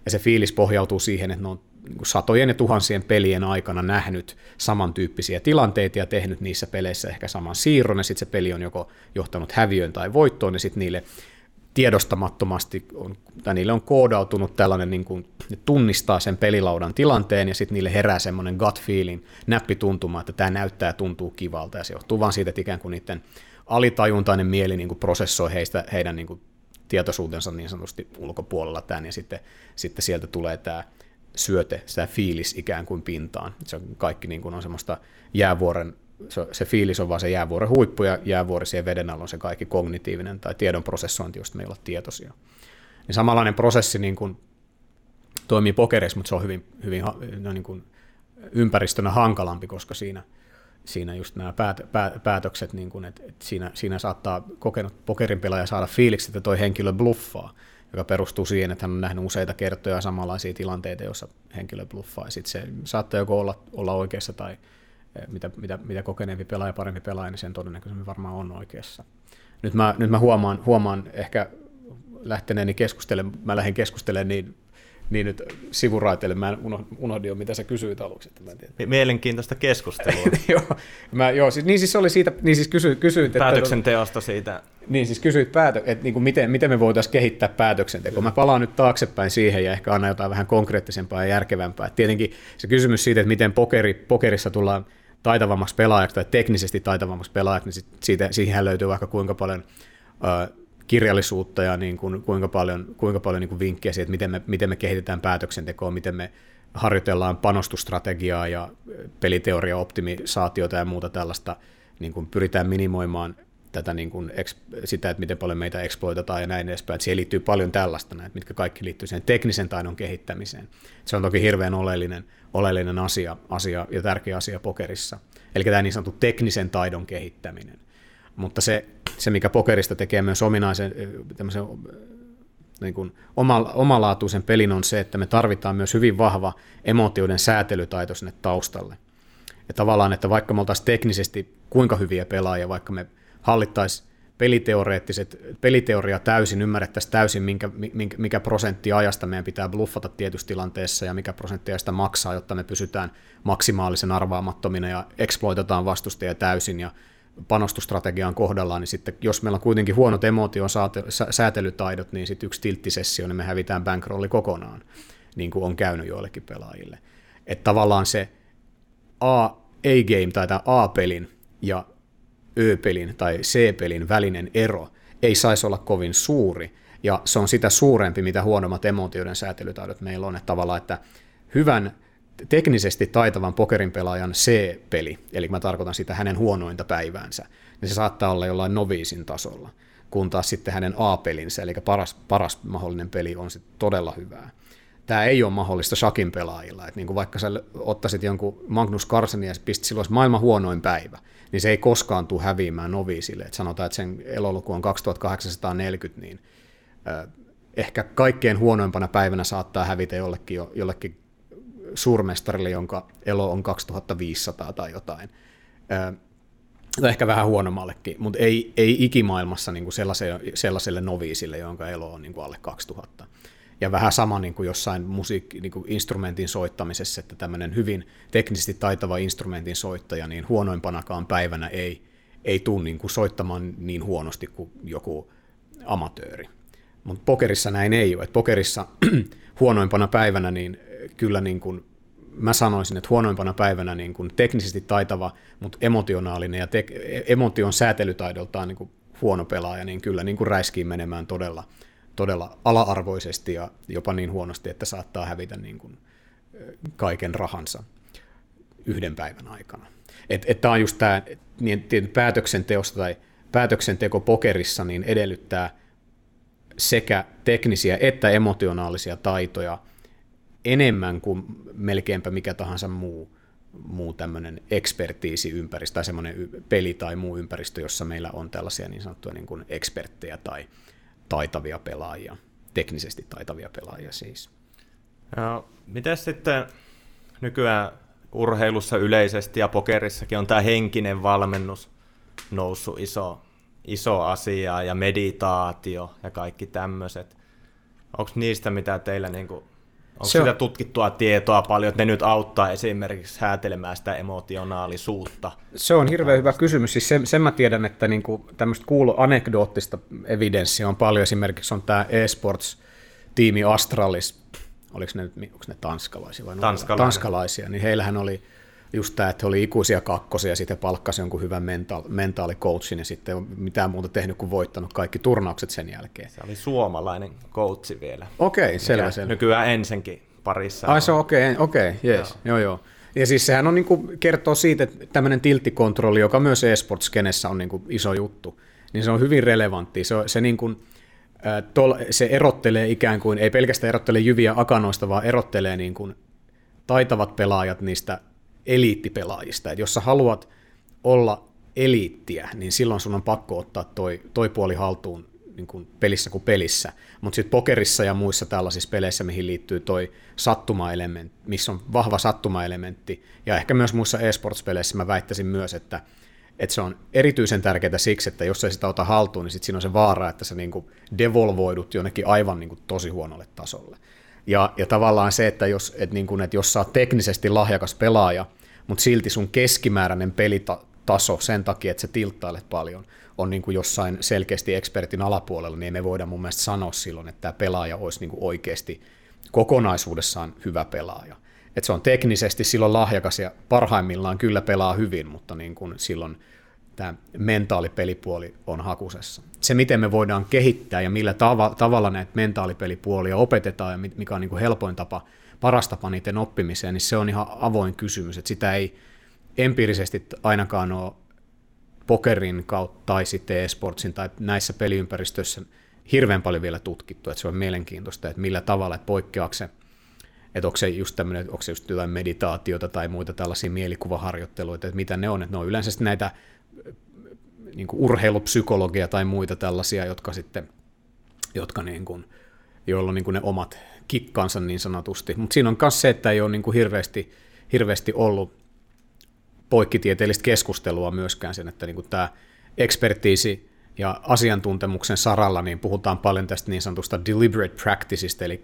Ja se fiilis pohjautuu siihen, että ne on satojen ja tuhansien pelien aikana nähnyt samantyyppisiä tilanteita ja tehnyt niissä peleissä ehkä saman siirron, ja sitten se peli on joko johtanut häviöön tai voittoon, ja sitten niille tiedostamattomasti, on, tai niille on koodautunut tällainen, niin kuin, ne tunnistaa sen pelilaudan tilanteen, ja sitten niille herää semmoinen gut feeling, näppituntuma, että tämä näyttää ja tuntuu kivalta, ja se johtuu vaan siitä, että ikään kuin niiden alitajuntainen mieli niin kuin prosessoi heistä, heidän niin kuin tietoisuutensa niin sanotusti ulkopuolella tämän, ja sitten, sitten sieltä tulee tämä syöte, tämä fiilis ikään kuin pintaan. Se on kaikki niin kuin on semmoista jäävuoren, se, se fiilis on vaan se jäävuoren huippu, ja jäävuori siellä veden alla on se kaikki kognitiivinen tai tiedon prosessointi, josta me ei olla tietoisia. Niin samanlainen prosessi niin kuin toimii pokerissa, mutta se on hyvin, hyvin no niin kuin ympäristönä hankalampi, koska siinä, siinä just nämä päät, pää, päätökset, niin kuin, että, että siinä, siinä saattaa kokenut pokerin pelaaja saada fiiliksi, että toi henkilö bluffaa, joka perustuu siihen, että hän on nähnyt useita kertoja samanlaisia tilanteita, joissa henkilö bluffaa. Ja sitten se saattaa joko olla, olla oikeassa tai mitä, mitä, mitä kokeneempi pelaaja, parempi pelaaja, niin sen todennäköisemmin varmaan on oikeassa. Nyt mä, nyt mä huomaan, huomaan ehkä lähteneeni keskustelemaan, mä lähden keskustelemaan niin, niin nyt sivuraiteille, mä en unohdin jo, mitä sä kysyit aluksi. Mä Mielenkiintoista keskustelua. joo, mä, joo siis, niin siis oli siitä, niin siis kysy, kysyit... Päätöksenteosta siitä. Niin siis kysyit, päätö, että niin kuin miten, miten me voitaisiin kehittää päätöksentekoa. Mä palaan nyt taaksepäin siihen ja ehkä annan jotain vähän konkreettisempaa ja järkevämpää. Et tietenkin se kysymys siitä, että miten pokeri, pokerissa tullaan taitavammaksi pelaajaksi tai teknisesti taitavammaksi pelaajaksi, niin siitä, siihen löytyy vaikka kuinka paljon... Uh, kirjallisuutta ja niin kuin, kuinka paljon, kuinka paljon niin kuin vinkkejä siitä, että miten me, miten me kehitetään päätöksentekoa, miten me harjoitellaan panostustrategiaa ja peliteoria-optimisaatiota ja muuta tällaista, niin kuin pyritään minimoimaan tätä, niin kuin, sitä, että miten paljon meitä exploitataan ja näin edespäin. Että siihen liittyy paljon tällaista, näitä, mitkä kaikki liittyy siihen teknisen taidon kehittämiseen. Se on toki hirveän oleellinen, oleellinen asia, asia ja tärkeä asia pokerissa. Eli tämä niin sanottu teknisen taidon kehittäminen. Mutta se, se, mikä pokerista tekee myös ominaisen, tämmöisen, niin kuin omalaatuisen pelin, on se, että me tarvitaan myös hyvin vahva emootioiden säätelytaito sinne taustalle. Ja tavallaan, että vaikka me oltaisiin teknisesti kuinka hyviä pelaajia, vaikka me hallittaisiin peliteoreettiset, peliteoria täysin, ymmärrettäisiin täysin, minkä, minkä, mikä prosentti ajasta meidän pitää bluffata tietyssä tilanteessa ja mikä prosentti ajasta maksaa, jotta me pysytään maksimaalisen arvaamattomina ja exploitataan vastustajia täysin ja panostustrategiaan kohdallaan, niin sitten jos meillä on kuitenkin huonot emootioon säätelytaidot, niin sitten yksi tilttisessio, niin me hävitään bankrolli kokonaan, niin kuin on käynyt joillekin pelaajille. Että tavallaan se A-game tai tämä A-pelin ja Ö-pelin tai C-pelin välinen ero ei saisi olla kovin suuri, ja se on sitä suurempi, mitä huonommat emootioiden säätelytaidot meillä on, että tavallaan, että hyvän teknisesti taitavan pokerin pelaajan C-peli, eli mä tarkoitan sitä hänen huonointa päiväänsä, niin se saattaa olla jollain noviisin tasolla, kun taas sitten hänen A-pelinsä, eli paras, paras mahdollinen peli on sitten todella hyvää. Tämä ei ole mahdollista shakin pelaajilla, että niin kuin vaikka sä ottaisit jonkun Magnus Carlsenia ja pistit silloin maailman huonoin päivä, niin se ei koskaan tule häviämään noviisille, että sanotaan, että sen eloluku on kaksituhattakahdeksansataaneljäkymmentä, niin äh, ehkä kaikkein huonoimpana päivänä saattaa hävitä jollekin, jo, jollekin suurmestarille, jonka elo on kaksituhattaviisisataa tai jotain. Öö, ehkä vähän huonommallekin, mutta ei, ei ikimaailmassa niin kuin sellaiselle, sellaiselle noviisille, jonka elo on niin kuin alle kaksituhatta. Ja vähän sama niin kuin jossain musiikki, niin kuin instrumentin soittamisessa, että tämmöinen hyvin teknisesti taitava instrumentin soittaja, niin huonoimpanakaan päivänä ei, ei tule niin kuin soittamaan niin huonosti kuin joku amatööri. Mutta pokerissa näin ei ole. Et pokerissa huonoimpana päivänä niin kyllä niin kuin mä sanoisin, että huonoimpana päivänä niin kuin teknisesti taitava, mutta emotionaalinen ja tek- emotion säätelytaidoltaan niin kuin huono pelaaja, niin kyllä niin kuin räiskii menemään todella, todella ala-arvoisesti ja jopa niin huonosti, että saattaa hävitä niin kuin kaiken rahansa yhden päivän aikana. Et, et tää on just tää, niin päätöksenteosta tai päätöksenteko pokerissa niin edellyttää sekä teknisiä että emotionaalisia taitoja enemmän kuin melkeinpä mikä tahansa muu, muu tämmöinen ekspertiisiympäristö tai semmoinen peli tai muu ympäristö, jossa meillä on tällaisia niin sanottuja niin kuin eksperttejä tai taitavia pelaajia, teknisesti taitavia pelaajia siis. No, mitäs sitten nykyään urheilussa yleisesti ja pokerissakin on tämä henkinen valmennus noussut iso, iso asia ja meditaatio ja kaikki tämmöiset. Onko niistä mitä teillä... Niin kuin Onko sitä tutkittua tietoa paljon, että ne nyt auttaa esimerkiksi häätelemään sitä emotionaalisuutta? Se on hirveän hyvä kysymys. Siis sen, sen mä tiedän, että niinku tämmöistä kuulo-anekdoottista evidenssiä on paljon. Esimerkiksi on tämä e-sports-tiimi Astralis. Oliko ne, onko ne tanskalaisia vai? Tanskalaisia. Tanskalaisia. Niin heillähän oli just tämä, että he oli ikuisia kakkosia ja sitten palkkasi jonkun hyvän mentaali- mentaalicoachin ja sitten ei ole mitään muuta tehnyt kuin voittanut kaikki turnaukset sen jälkeen. Se oli suomalainen coachi vielä. Okei, okay, selvä, selvä. Nykyään ensinkin parissa. Ai se on okei, okay, okei, okay, yes, joo. joo joo. Ja siis sehän on, niin kuin, kertoo siitä, että tämmöinen tilttikontrolli, joka myös e-sports-kenessä on niin kuin iso juttu, niin se on hyvin relevantti. Se, se, niin kuin, ä, tol, se erottelee ikään kuin, ei pelkästään erottele jyviä akanoista, vaan erottelee niin kuin taitavat pelaajat niistä eliittipelaajista. Et jos sä haluat olla eliittiä, niin silloin sun on pakko ottaa toi, toi puoli haltuun niin kuin pelissä kuin pelissä. Mutta sitten pokerissa ja muissa tällaisissa peleissä, mihin liittyy toi sattumaelementti, missä on vahva sattumaelementti, ja ehkä myös muissa e-sports-peleissä mä väittäisin myös, että et se on erityisen tärkeää siksi, että jos ei sitä ota haltuun, niin sitten siinä on se vaara, että sä niin kuin devolvoidut jonnekin aivan niin kuin tosi huonolle tasolle. Ja, ja tavallaan se, että jos, et niin kuin, et jos sä oot teknisesti lahjakas pelaaja, mutta silti sun keskimääräinen pelitaso sen takia, että sä tilttailet paljon, on niin kuin jossain selkeästi ekspertin alapuolella, niin me voidaan mun mielestä sanoa silloin, että tämä pelaaja olisi niin kuin oikeasti kokonaisuudessaan hyvä pelaaja. Et se on teknisesti silloin lahjakas ja parhaimmillaan kyllä pelaa hyvin, mutta niin kuin silloin tämä mentaalipelipuoli on hakusessa. Se, miten me voidaan kehittää ja millä tav- tavalla näitä mentaalipelipuolia opetetaan ja mikä on niin kuin helpoin tapa, paras tapa niiden oppimiseen, niin se on ihan avoin kysymys. Et sitä ei empiirisesti ainakaan ole pokerin kautta tai sitten e-sportsin tai näissä peliympäristöissä hirveän paljon vielä tutkittu. Et se on mielenkiintoista, että millä tavalla, että poikkeaako se, että onko se just tämmöinen, onko se just jotain meditaatiota tai muita tällaisia mielikuvaharjoitteluita, että mitä ne on. Että ne on yleensä näitä niin kuin urheilupsykologia tai muita tällaisia, jotka sitten, jotka niin kuin, joilla on niin kuin ne omat kikkansa niin sanotusti. Mutta siinä on myös se, että ei ole niin kuin hirveästi, hirveästi ollut poikkitieteellistä keskustelua myöskään sen, että niin kuin tämä ekspertiisi ja asiantuntemuksen saralla niin puhutaan paljon tästä niin sanotusta deliberate practicesta, eli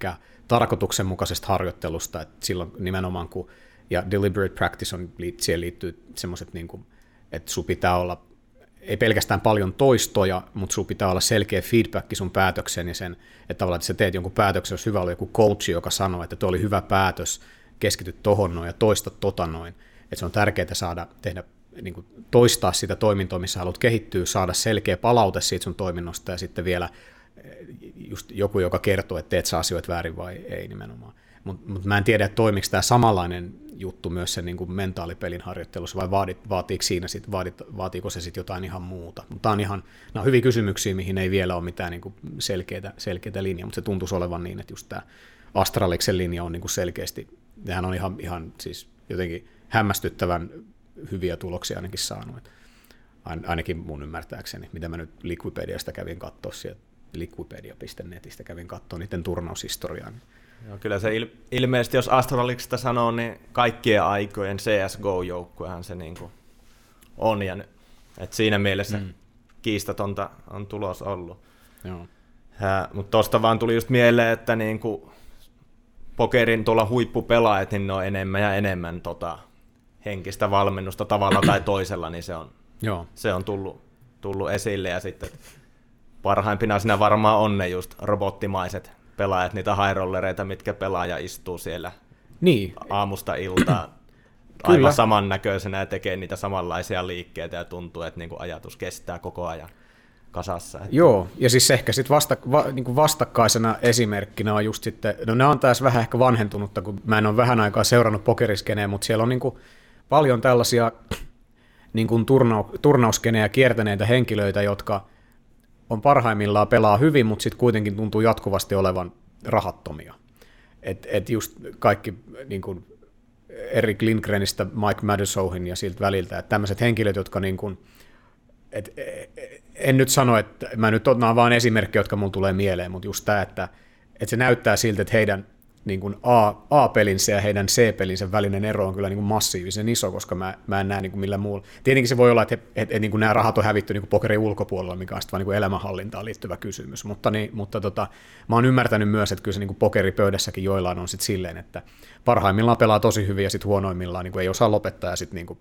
tarkoituksenmukaisesta harjoittelusta, että silloin nimenomaan kun, ja deliberate practice on, siihen liittyy semmoiset, niin kuin, että sun pitää olla ei pelkästään paljon toistoja, mutta sun pitää olla selkeä feedback sun päätökseen ja sen, että tavallaan, että sä teet jonkun päätöksen, jos hyvä oli joku coachi, joka sanoo, että tuo oli hyvä päätös, keskity tohon noin ja toista tota noin. Että se on tärkeää saada tehdä, niin kuin toistaa sitä toimintoa, missä haluat kehittyä, saada selkeä palaute siitä sun toiminnosta ja sitten vielä just joku, joka kertoo, että teet sä asioita väärin vai ei nimenomaan. Mutta mut mä en tiedä, että toimiko tämä samanlainen juttu myös sen niin kuin mentaalipelin harjoittelussa vai vaadit, vaatiiko, siinä sit, vaadit, vaatiiko se sitten jotain ihan muuta. Mutta nämä on hyviä kysymyksiä, mihin ei vielä ole mitään niin kuin selkeitä, selkeitä linjaa, mutta se tuntuisi olevan niin, että just tämä Astraliksen linja on niin kuin selkeästi, nehän on ihan, ihan siis jotenkin hämmästyttävän hyviä tuloksia ainakin saanut. Ainakin mun ymmärtääkseni, mitä mä nyt Liquipediasta kävin katsoa sieltä, liquipedia piste netistä kävin katsoa niiden turnaushistoriaa. Joo, kyllä se il- ilmeisesti, jos Astraliksesta sanoo, niin kaikkien aikojen C S G O-joukkuehan se niin kuin on. Ja nyt, et siinä mielessä mm. kiistatonta on tulos ollut. Mutta tuosta vaan tuli just mieleen, että niin kuin pokerin tuolla huippupelaajat, niin ne on enemmän ja enemmän tota henkistä valmennusta tavalla tai toisella, niin se on, joo. Se on tullut, tullut esille. Ja sitten parhaimpina siinä varmaan on ne just robottimaiset pelaajat, niitä high-rollereita, mitkä pelaaja istuu siellä niin aamusta iltaan aivan samannäköisenä ja tekee niitä samanlaisia liikkeitä ja tuntuu, että niinku ajatus kestää koko ajan kasassa. Että... Joo, ja siis ehkä sitten vasta, va, niinku vastakkaisena esimerkkinä on just sitten, no ne on taas vähän ehkä vanhentunutta, kun mä en ole vähän aikaa seurannut pokeriskeneen, mutta siellä on niinku paljon tällaisia niinku turna- turnauskenejä kiertäneitä henkilöitä, jotka on parhaimmillaan pelaa hyvin, mutta sitten kuitenkin tuntuu jatkuvasti olevan rahattomia. Et, et just kaikki niin kuin Eric Lindgrenistä Mike Madusowhin ja siltä väliltä, että tämmöiset henkilöt, jotka niin kuin, et, en nyt sano, että mä nyt otan vaan esimerkkejä, jotka mulle tulee mieleen, mutta just tämä, että, että se näyttää siltä, että heidän niin kuin A, A-pelinsä ja heidän C-pelinsä välinen ero on kyllä niin kuin massiivisen iso, koska mä, mä en näe niin kuin millään muulla. Tietenkin se voi olla, että, he, että, että niin kuin nämä rahat on hävitty niin kuin pokerin ulkopuolella, mikä on sitten vaan niin kuin elämänhallintaan liittyvä kysymys, mutta, niin, mutta tota, mä oon ymmärtänyt myös, että kyllä se niin kuin pokeripöydässäkin joillain on sitten silleen, että parhaimmillaan pelaa tosi hyvin ja sitten huonoimmillaan niin kuin ei osaa lopettaa ja sitten niin kuin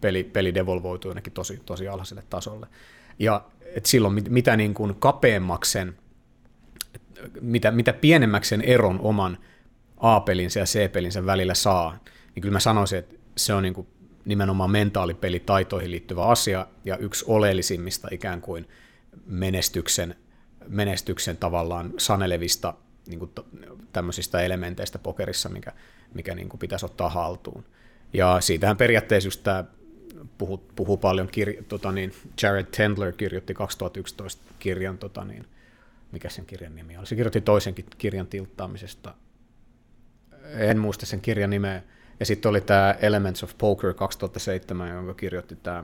peli, peli devolvoituu jonnekin tosi, tosi alhaiselle tasolle. Ja et silloin mit, mitä niin kuin kapeammaksi sen, mitä, mitä pienemmäksi sen eron oman A-pelinsä ja C-pelinsä välillä saa, niin kyllä mä sanoisin, että se on niin kuin nimenomaan mentaalipelitaitoihin liittyvä asia ja yksi oleellisimmista ikään kuin menestyksen, menestyksen tavallaan sanelevista niin kuin tämmöisistä elementeistä pokerissa, mikä, mikä niin kuin pitäisi ottaa haltuun. Ja siitähän periaatteessa just tämä puhuu, puhuu paljon, kirja, tota niin, Jared Tendler kirjoitti kaksituhattayksitoista kirjan, tota niin, mikä sen kirjan nimi oli, se kirjoitti toisenkin kirjan tilttaamisesta, en muista sen kirjan nimeä, ja sitten oli tämä Elements of Poker kaksituhattaseitsemän, jonka kirjoitti tämä,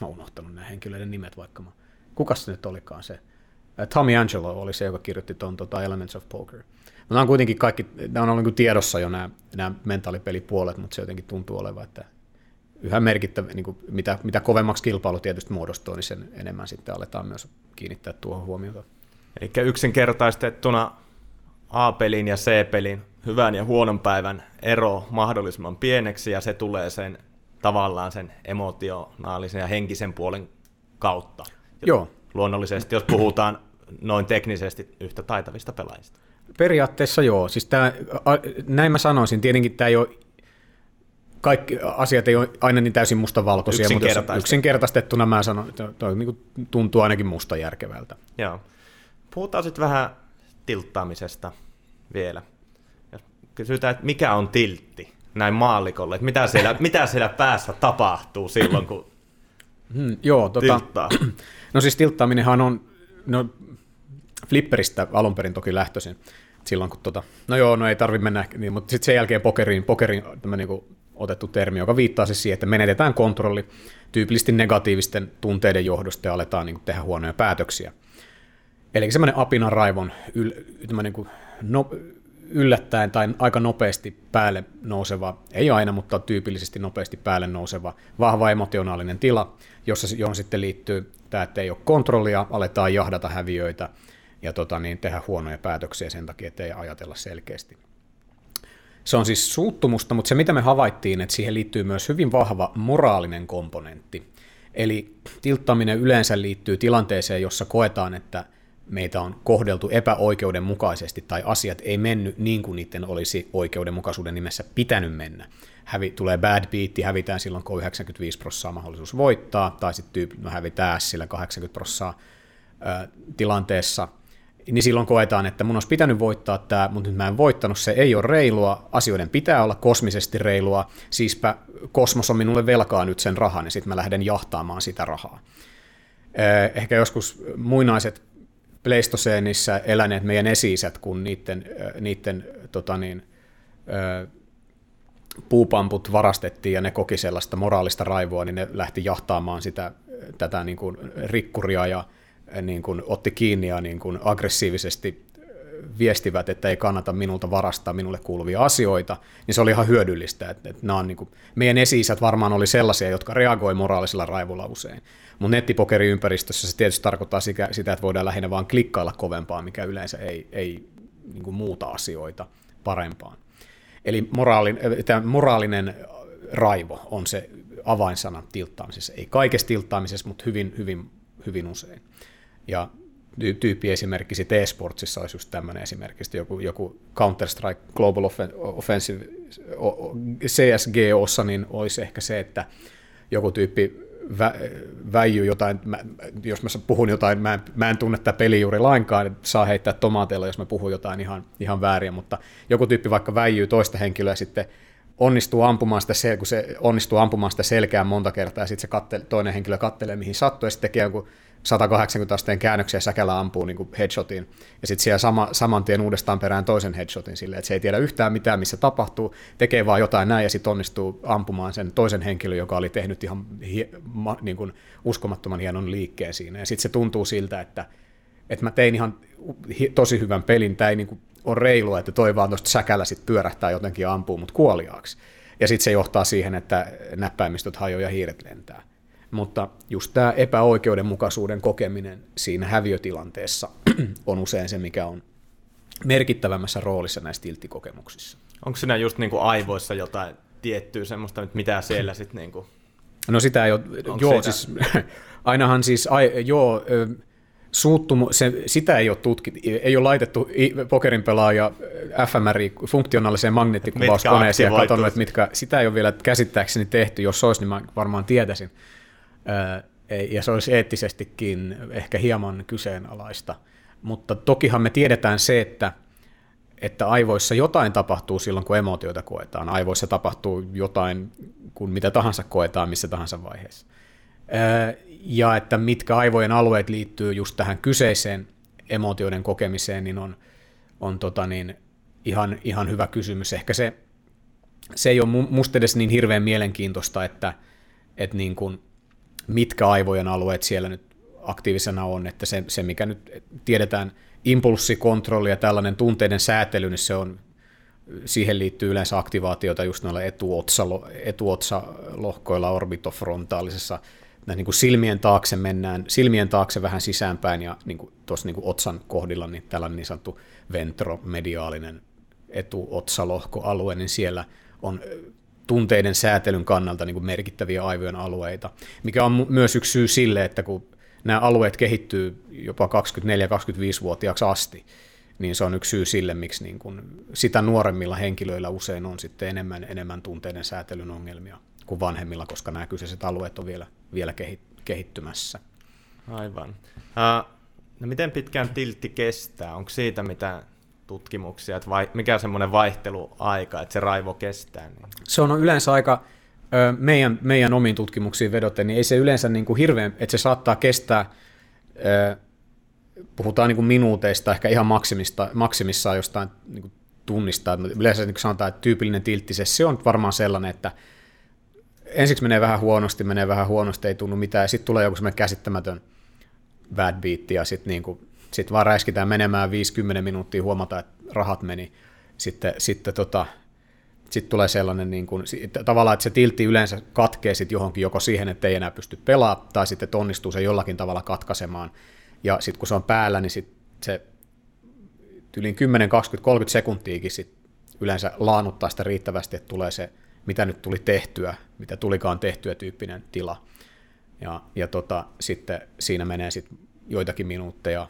mä oon unohtanut nämä henkilöiden nimet vaikka mä, kukas se nyt olikaan se, Tommy Angelo oli se, joka kirjoitti tuon tota Elements of Poker. Nämä on kuitenkin kaikki, nämä on niin tiedossa jo nämä, nämä mentaalipelipuolet, mutta se jotenkin tuntuu olevan, että yhä merkittävä, niin kuin mitä, mitä kovemmaksi kilpailu tietysti muodostuu, niin sen enemmän sitten aletaan myös kiinnittää tuohon huomiota. Eli yksinkertaistettuna A-pelin ja C-pelin hyvän ja huonon päivän ero mahdollisimman pieneksi, ja se tulee sen tavallaan sen emotionaalisen ja henkisen puolen kautta. Joo. Luonnollisesti, jos puhutaan noin teknisesti yhtä taitavista pelaajista. Periaatteessa joo. Siis tämä, näin mä sanoisin. Tietenkin tämä ei ole, kaikki asiat ei ole aina niin täysin mustavalkoisia, mutta yksinkertaistettuna mä sanon, että toi niin kuin tuntuu ainakin musta järkevältä. Joo. Puhutaan sitten vähän tilttaamisesta vielä. Kysytään, että mikä on tiltti näin maallikolle? Että mitä, siellä, mitä siellä päässä tapahtuu silloin, kun hmm, joo, tota, tilttaa? No siis tilttaaminenhan on no, flipperistä alun perin toki lähtöisin. Silloin kun tota, no joo, no ei tarvitse mennä, niin, mutta sitten sen jälkeen pokeriin, pokeriin tämmöinen niin otettu termi, joka viittaa siis siihen, että menetetään kontrolli tyypillisesti negatiivisten tunteiden johdosta ja aletaan niin kuin tehdä huonoja päätöksiä. Eli semmoinen apinaraivon yl, tämmöinen kuin no, yllättäen tai aika nopeasti päälle nouseva, ei aina, mutta tyypillisesti nopeasti päälle nouseva, vahva emotionaalinen tila, jossa, johon sitten liittyy tämä, että ei ole kontrollia, aletaan jahdata häviöitä ja tota, niin, tehdä huonoja päätöksiä sen takia, ettei ajatella selkeästi. Se on siis suuttumusta, mutta se mitä me havaittiin, että siihen liittyy myös hyvin vahva moraalinen komponentti. Eli tilttaaminen yleensä liittyy tilanteeseen, jossa koetaan, että meitä on kohdeltu epäoikeudenmukaisesti tai asiat ei mennyt niin kuin niiden olisi oikeudenmukaisuuden nimessä pitänyt mennä. Hävi, tulee bad beatti, hävitään silloin, kun yhdeksänkymmentäviisi prosenttia mahdollisuus voittaa, tai sitten no, hävitään sillä kahdeksankymmentä prosenttia tilanteessa. Niin silloin koetaan, että mun olisi pitänyt voittaa tämä, mutta nyt mä en voittanut, se ei ole reilua, asioiden pitää olla kosmisesti reilua, siispä kosmos on minulle velkaa nyt sen rahan, ja sitten mä lähden jahtaamaan sitä rahaa. Ehkä joskus muinaiset Pleistoseenissa eläneet meidän esi-isät, kun niiden, niiden tota niin, puupamput varastettiin ja ne koki sellaista moraalista raivoa, niin ne lähti jahtaamaan sitä, tätä niin kuin rikkuria ja niin kuin otti kiinni ja niin kuin aggressiivisesti viestivät, että ei kannata minulta varastaa minulle kuuluvia asioita, niin se oli ihan hyödyllistä. Että, että nämä on niin kuin, meidän esi-isät varmaan oli sellaisia, jotka reagoi moraalisella raivolla usein. Mun nettipokeriympäristössä se tietysti tarkoittaa sitä, että voidaan lähinnä vaan klikkailla kovempaa, mikä yleensä ei, ei niin kuin muuta asioita parempaan. Eli moraalin, tämä moraalinen raivo on se avainsana tilttaamisessa. Ei kaikessa tilttaamisessa, mutta hyvin, hyvin, hyvin usein. Ja tyyppi esimerkki sitten e-sportsissa olisi just tämmöinen esimerkki, joku, joku Counter-Strike Global Offensive C S G O:ssa niin olisi ehkä se, että joku tyyppi vä, väijyy jotain, mä, jos mä puhun jotain, mä en, mä en tunne tätä peliä juuri lainkaan, että saa heittää tomaateilla, jos mä puhun jotain ihan, ihan vääriä, mutta joku tyyppi vaikka väijyy toista henkilöä ja sitten onnistuu ampumaan sitä, sel- kun se onnistuu ampumaan sitä selkään monta kertaa ja sitten se katte- toinen henkilö kattelee mihin sattuu ja sitten tekee joku sata kahdeksankymmentä asteen käännöksiä säkällä ampuu niin kuin headshotin, ja sitten siellä sama, saman tien uudestaan perään toisen headshotin silleen, että se ei tiedä yhtään mitään, missä tapahtuu, tekee vaan jotain näin, ja sitten onnistuu ampumaan sen toisen henkilön, joka oli tehnyt ihan hie, ma, niin kuin uskomattoman hienon liikkeen siinä, ja sitten se tuntuu siltä, että, että mä tein ihan tosi hyvän pelin, tämä ei niin kuin ole reilua, että toi vaan tuosta säkällä sitten pyörähtää jotenkin ja ampuu mut kuoliaaksi, ja sitten se johtaa siihen, että näppäimistöt hajoaa ja hiiret lentää. Mutta just tämä epäoikeudenmukaisuuden kokeminen siinä häviötilanteessa on usein se, mikä on merkittävämmässä roolissa näissä tilttikokemuksissa. Onko siinä just niinku aivoissa jotain tiettyä semmoista, että mitä siellä sitten... Niinku... No sitä ei ole... Joo, siis, ainahan siis... Ai, joo, suuttumu, se, sitä ei ole tutkittu, ei ole laitettu pokerin pelaaja F M R I funktionaaliseen magneettikuvauskoneeseen ja katsonut, että mitkä, sitä ei ole vielä käsittääkseni tehty, jos olisi, niin mä varmaan tietäisin. Ja se olisi eettisestikin ehkä hieman kyseenalaista. Mutta tokihan me tiedetään se, että, että aivoissa jotain tapahtuu silloin, kun emootioita koetaan. Aivoissa tapahtuu jotain, kun mitä tahansa koetaan missä tahansa vaiheessa. Ja että mitkä aivojen alueet liittyy just tähän kyseiseen emootioiden kokemiseen, niin on, on tota niin, ihan, ihan hyvä kysymys. Ehkä se, se ei ole musta edes niin hirveän mielenkiintoista, että, että niin kuin mitkä aivojen alueet siellä nyt aktiivisena on, että se, se mikä nyt tiedetään, impulssikontrolli ja tällainen tunteiden säätely, niin se on, siihen liittyy yleensä aktivaatiota just noilla etuotsalohkoilla orbitofrontaalisessa, niin kuin silmien taakse mennään, silmien taakse vähän sisäänpäin ja niin kuin tuossa niin kuin otsan kohdilla niin tällainen niin sanottu ventromediaalinen etuotsalohkoalue, niin siellä on tunteiden säätelyn kannalta niin kuin merkittäviä aivojen alueita, mikä on myös yksi syy sille, että kun nämä alueet kehittyy jopa kaksikymmentäneljä-kaksikymmentäviisivuotiaaksi asti, niin se on yksi syy sille, miksi niin kuin sitä nuoremmilla henkilöillä usein on sitten enemmän, enemmän tunteiden säätelyn ongelmia kuin vanhemmilla, koska nämä kyseiset alueet on vielä, vielä kehittymässä. Aivan. No miten pitkään tiltti kestää? Onko siitä mitään tutkimuksia, että vai, mikä on semmoinen vaihteluaika, että se raivo kestää? Niin? Se on yleensä aika, meidän, meidän omiin tutkimuksiin vedoten, niin ei se yleensä niin kuin hirveän, että se saattaa kestää, puhutaan niin kuin minuuteista, ehkä ihan maksimista, maksimissaan jostain niin kuin tunnistaa. Yleensä niin kuin sanotaan, että tyypillinen tiltti, se on varmaan sellainen, että ensiksi menee vähän huonosti, menee vähän huonosti, ei tunnu mitään, ja sitten tulee joku semmoinen käsittämätön bad beat, ja sitten niinku, sit vaan räiskitään menemään viisikymmentä minuuttia, huomataan, että rahat meni. Sitten, sitten, tota, sitten tulee sellainen, niinku, tavallaan, että se tiltti yleensä katkee sit johonkin, joko siihen, että ei enää pysty pelaamaan, tai sitten onnistuu se jollakin tavalla katkaisemaan. Ja sitten kun se on päällä, niin sit se yli kymmenen, kaksikymmentä, kolmekymmentä sekuntiikin sit yleensä laannuttaa sitä riittävästi, että tulee se mitä nyt tuli tehtyä, mitä tulikaan tehtyä tyyppinen tila. Ja, ja tota, sitten siinä menee sit joitakin minuutteja,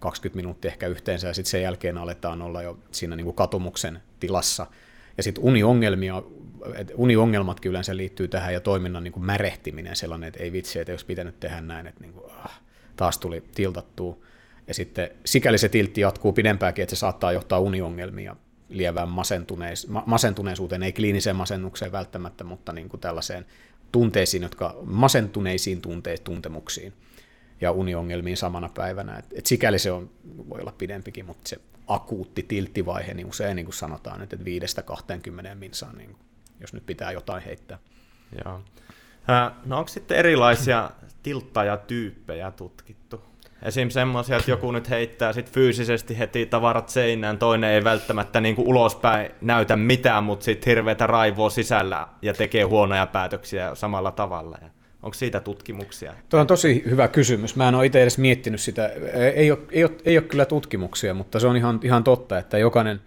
kaksikymmentä minuuttia ehkä yhteensä, ja sitten sen jälkeen aletaan olla jo siinä niinku katumuksen tilassa. Ja sitten uniongelmia, uniongelmatkin yleensä liittyy tähän, ja toiminnan niinku märehtiminen sellainen, että ei vitsi, että jos pitänyt tehdä näin, että niinku, ah, taas tuli tiltattua. Ja sitten sikäli se tiltti jatkuu pidempäänkin, että se saattaa johtaa uniongelmia. Lievään masentuneisuuteen, ei kliiniseen masennukseen välttämättä, mutta niin kuin tällaiseen tunteisiin, jotka masentuneisiin tunte- tuntemuksiin ja uniongelmiin samana päivänä. Et, et sikäli se on, voi olla pidempikin, mutta se akuutti tilttivaihe, niin usein niin kuin sanotaan, että viidestä kahteenkymmeneen minsaan, niin kuin, jos nyt pitää jotain heittää. Joo. No onko sitten erilaisia tilttajatyyppejä tutkittu? Esimerkiksi semmoisia, että joku nyt heittää sit fyysisesti heti tavarat seinään, toinen ei välttämättä niinku ulospäin näytä mitään, mutta sitten hirveätä raivoa sisällä ja tekee huonoja päätöksiä samalla tavalla. Ja onko siitä tutkimuksia? Tuo on tosi hyvä kysymys. Mä en ole itse edes miettinyt sitä. Ei ole, ei ole, ei ole kyllä tutkimuksia, mutta se on ihan, ihan totta, että jokainen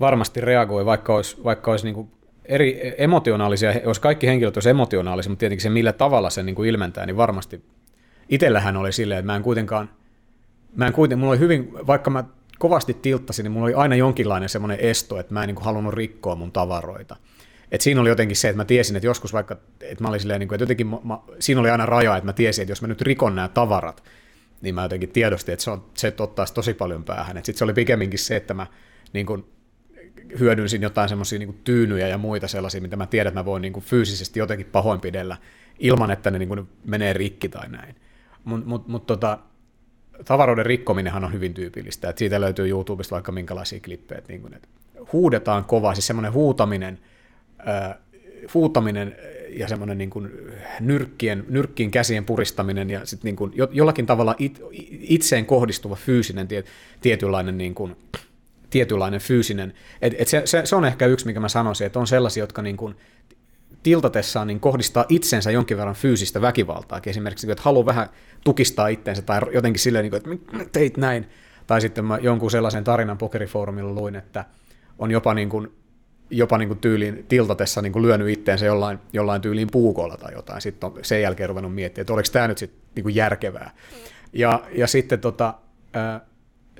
varmasti reagoi, vaikka olisi, vaikka olisi niinku eri emotionaalisia, jos kaikki henkilöt olisi emotionaalisia, mutta tietenkin se millä tavalla se niinku ilmentää, niin varmasti. Itsellähän oli silleen, että mä en kuitenkaan, mä en kuiten, mulla oli hyvin, vaikka mä kovasti tilttasin, niin mulla oli aina jonkinlainen semmoinen esto, että mä en niin kuin halunnut rikkoa mun tavaroita. Et siinä oli jotenkin se, että mä tiesin, että joskus vaikka, että mä olin silleen, että jotenkin mä, siinä oli aina raja, että mä tiesin, että jos mä nyt rikon nämä tavarat, niin mä jotenkin tiedostin, että se, on, se ottaisi tosi paljon päähän. Sitten se oli pikemminkin se, että mä niin kuin hyödynsin jotain semmoisia niin kuin tyynyjä ja muita sellaisia, mitä mä tiedän, että mä voin niin kuin fyysisesti jotenkin pahoinpidellä ilman, että ne niin kuin menee rikki tai näin. Mutta mut, mut, tota, tavaroiden rikkominenhan on hyvin tyypillistä, että siitä löytyy YouTubesta vaikka minkälaisia klippejä, että niin kun, et huudetaan kovaa, siis semmoinen huutaminen, äh, huutaminen ja semmoinen niin kun nyrkkien, nyrkkiin käsien puristaminen ja sitten niin kun jollakin tavalla it, itseen kohdistuva fyysinen tiet, tietynlainen, niin kun, tietynlainen fyysinen, et, et se, se, se on ehkä yksi, mikä mä sanoisin, että on sellaisia, jotka niin kun tiltatessaan niin kohdistaa itsensä jonkin verran fyysistä väkivaltaa. Esimerkiksi, että haluaa vähän tukistaa itsensä tai jotenkin silleen, että teit näin. Tai sitten mä jonkun sellaisen tarinan pokerifoorumilla luin, että on jopa, niin kuin, jopa niin kuin tyyliin tiltatessa niin kuin lyönyt itteensä jollain, jollain tyyliin puukolla tai jotain. Sitten on sen jälkeen ruvennut miettimään, että oliko tämä nyt sit niin kuin järkevää. Ja, ja sitten tota, äh,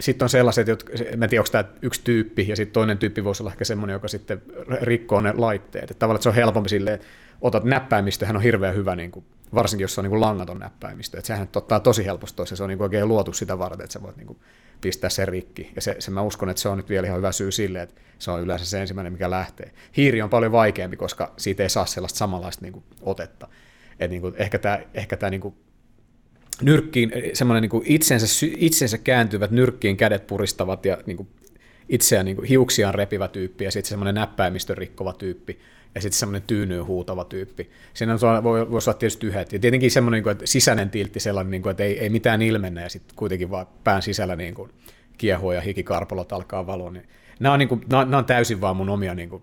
sitten on sellaiset, jotka, mä en tiedä, onko tämä yksi tyyppi, ja sitten toinen tyyppi voisi olla ehkä semmoinen, joka sitten rikkoo ne laitteet. Että tavallaan että se on helpompi silleen, että otat näppäimistö, hän on hirveän hyvä, niin kuin, varsinkin jos se on niin kuin langaton näppäimistö. Että sehän ottaa tosi helposti toiseen, se on niin kuin oikein luotu sitä varten, että sä voit niin kuin pistää sen rikki. Ja se, se, mä uskon, että se on nyt vielä ihan hyvä syy silleen, että se on yleensä se ensimmäinen, mikä lähtee. Hiiri on paljon vaikeampi, koska siitä ei saa sellaista samanlaista niin kuin otetta. Että niin kuin, ehkä tämä... Ehkä tämä niin kuin nyrkkiin, semmoinen niin kuin itsensä, itsensä kääntyvät, nyrkkiin kädet puristavat ja niin kuin itseään niin kuin hiuksiaan repivä tyyppi ja sitten semmoinen näppäimistön rikkova tyyppi ja sitten semmoinen tyynyyn huutava tyyppi. Siinä on, voi, voi olla tietysti yhdet. Ja tietenkin semmoinen niin kuin, että sisäinen tiltti sellainen, niin kuin, että ei, ei mitään ilmennä ja sitten kuitenkin vaan pään sisällä niin kuin kiehua ja hikikarpalot alkaa valoa. Niin. Nämä, on, niin kuin, nämä on täysin vaan mun omia niin kuin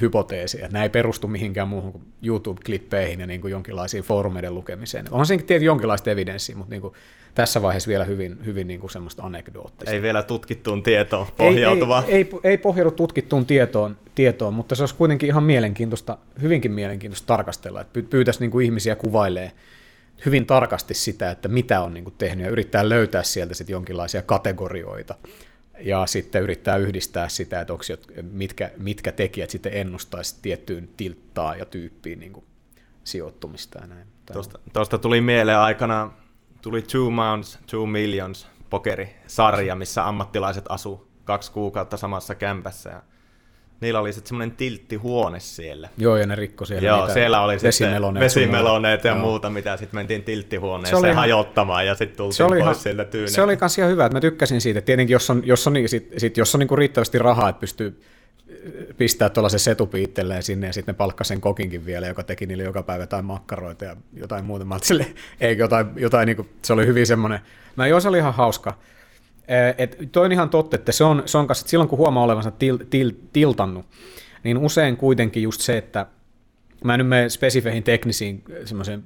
hypoteeseja. Nämä ei perustu mihinkään muuhun kuin YouTube-klippeihin ja niin kuin jonkinlaisiin foorumeiden lukemiseen. Onhan siinkin tietysti jonkinlaista evidenssiä, mutta niin kuin tässä vaiheessa vielä hyvin, hyvin niin kuin semmoista anekdoottista. Ei vielä tutkittuun tietoon pohjautuvaa. Ei, ei, ei, ei pohjaudu tutkittuun tietoon, tietoon, mutta se olisi kuitenkin ihan mielenkiintoista, hyvinkin mielenkiintoista tarkastella, että pyytäisi niin kuin ihmisiä kuvailemaan hyvin tarkasti sitä, että mitä on niin kuin tehnyt ja yrittää löytää sieltä sitten jonkinlaisia kategorioita. Ja sitten yrittää yhdistää sitä, että onko, mitkä, mitkä tekijät sitten ennustaisi tiettyyn tilttaan ja tyyppiin niin kuin sijoittumista ja näin. Tuosta, tuosta tuli mieleen aikana, tuli two months two millions pokerisarja, missä ammattilaiset asu kaksi kuukautta samassa kämpässä. Ja niillä oli sitten semmoinen tilttihuone siellä. Joo, ja ne rikko siellä. Joo, siellä oli vesimeloneet, vesimeloneet ja joo. muuta, mitä sitten mentiin tilttihuoneeseen se hajottamaan ja sitten tultiin pois ihan, sieltä tyyneen. Se oli myös ihan hyvä, että mä tykkäsin siitä. Tietenkin, jos on, jos on, sit, sit, jos on niinku riittävästi rahaa, että pystyy pistämään tuollaisen setupi itselleen sinne ja sitten ne palkkasi sen kokinkin vielä, joka teki niille joka päivä jotain makkaroita ja jotain muuta. Mä ajattelin, eikö jotain, jotain niinku, se oli hyvin semmoinen. Mä joo, se oli ihan hauska. Et toi on ihan totta, että se on, se on kanssa, että silloin kun huomaa olevansa til, til, tiltannut, niin usein kuitenkin just se, että mä en nyt mene spesifeihin teknisiin semmoiseen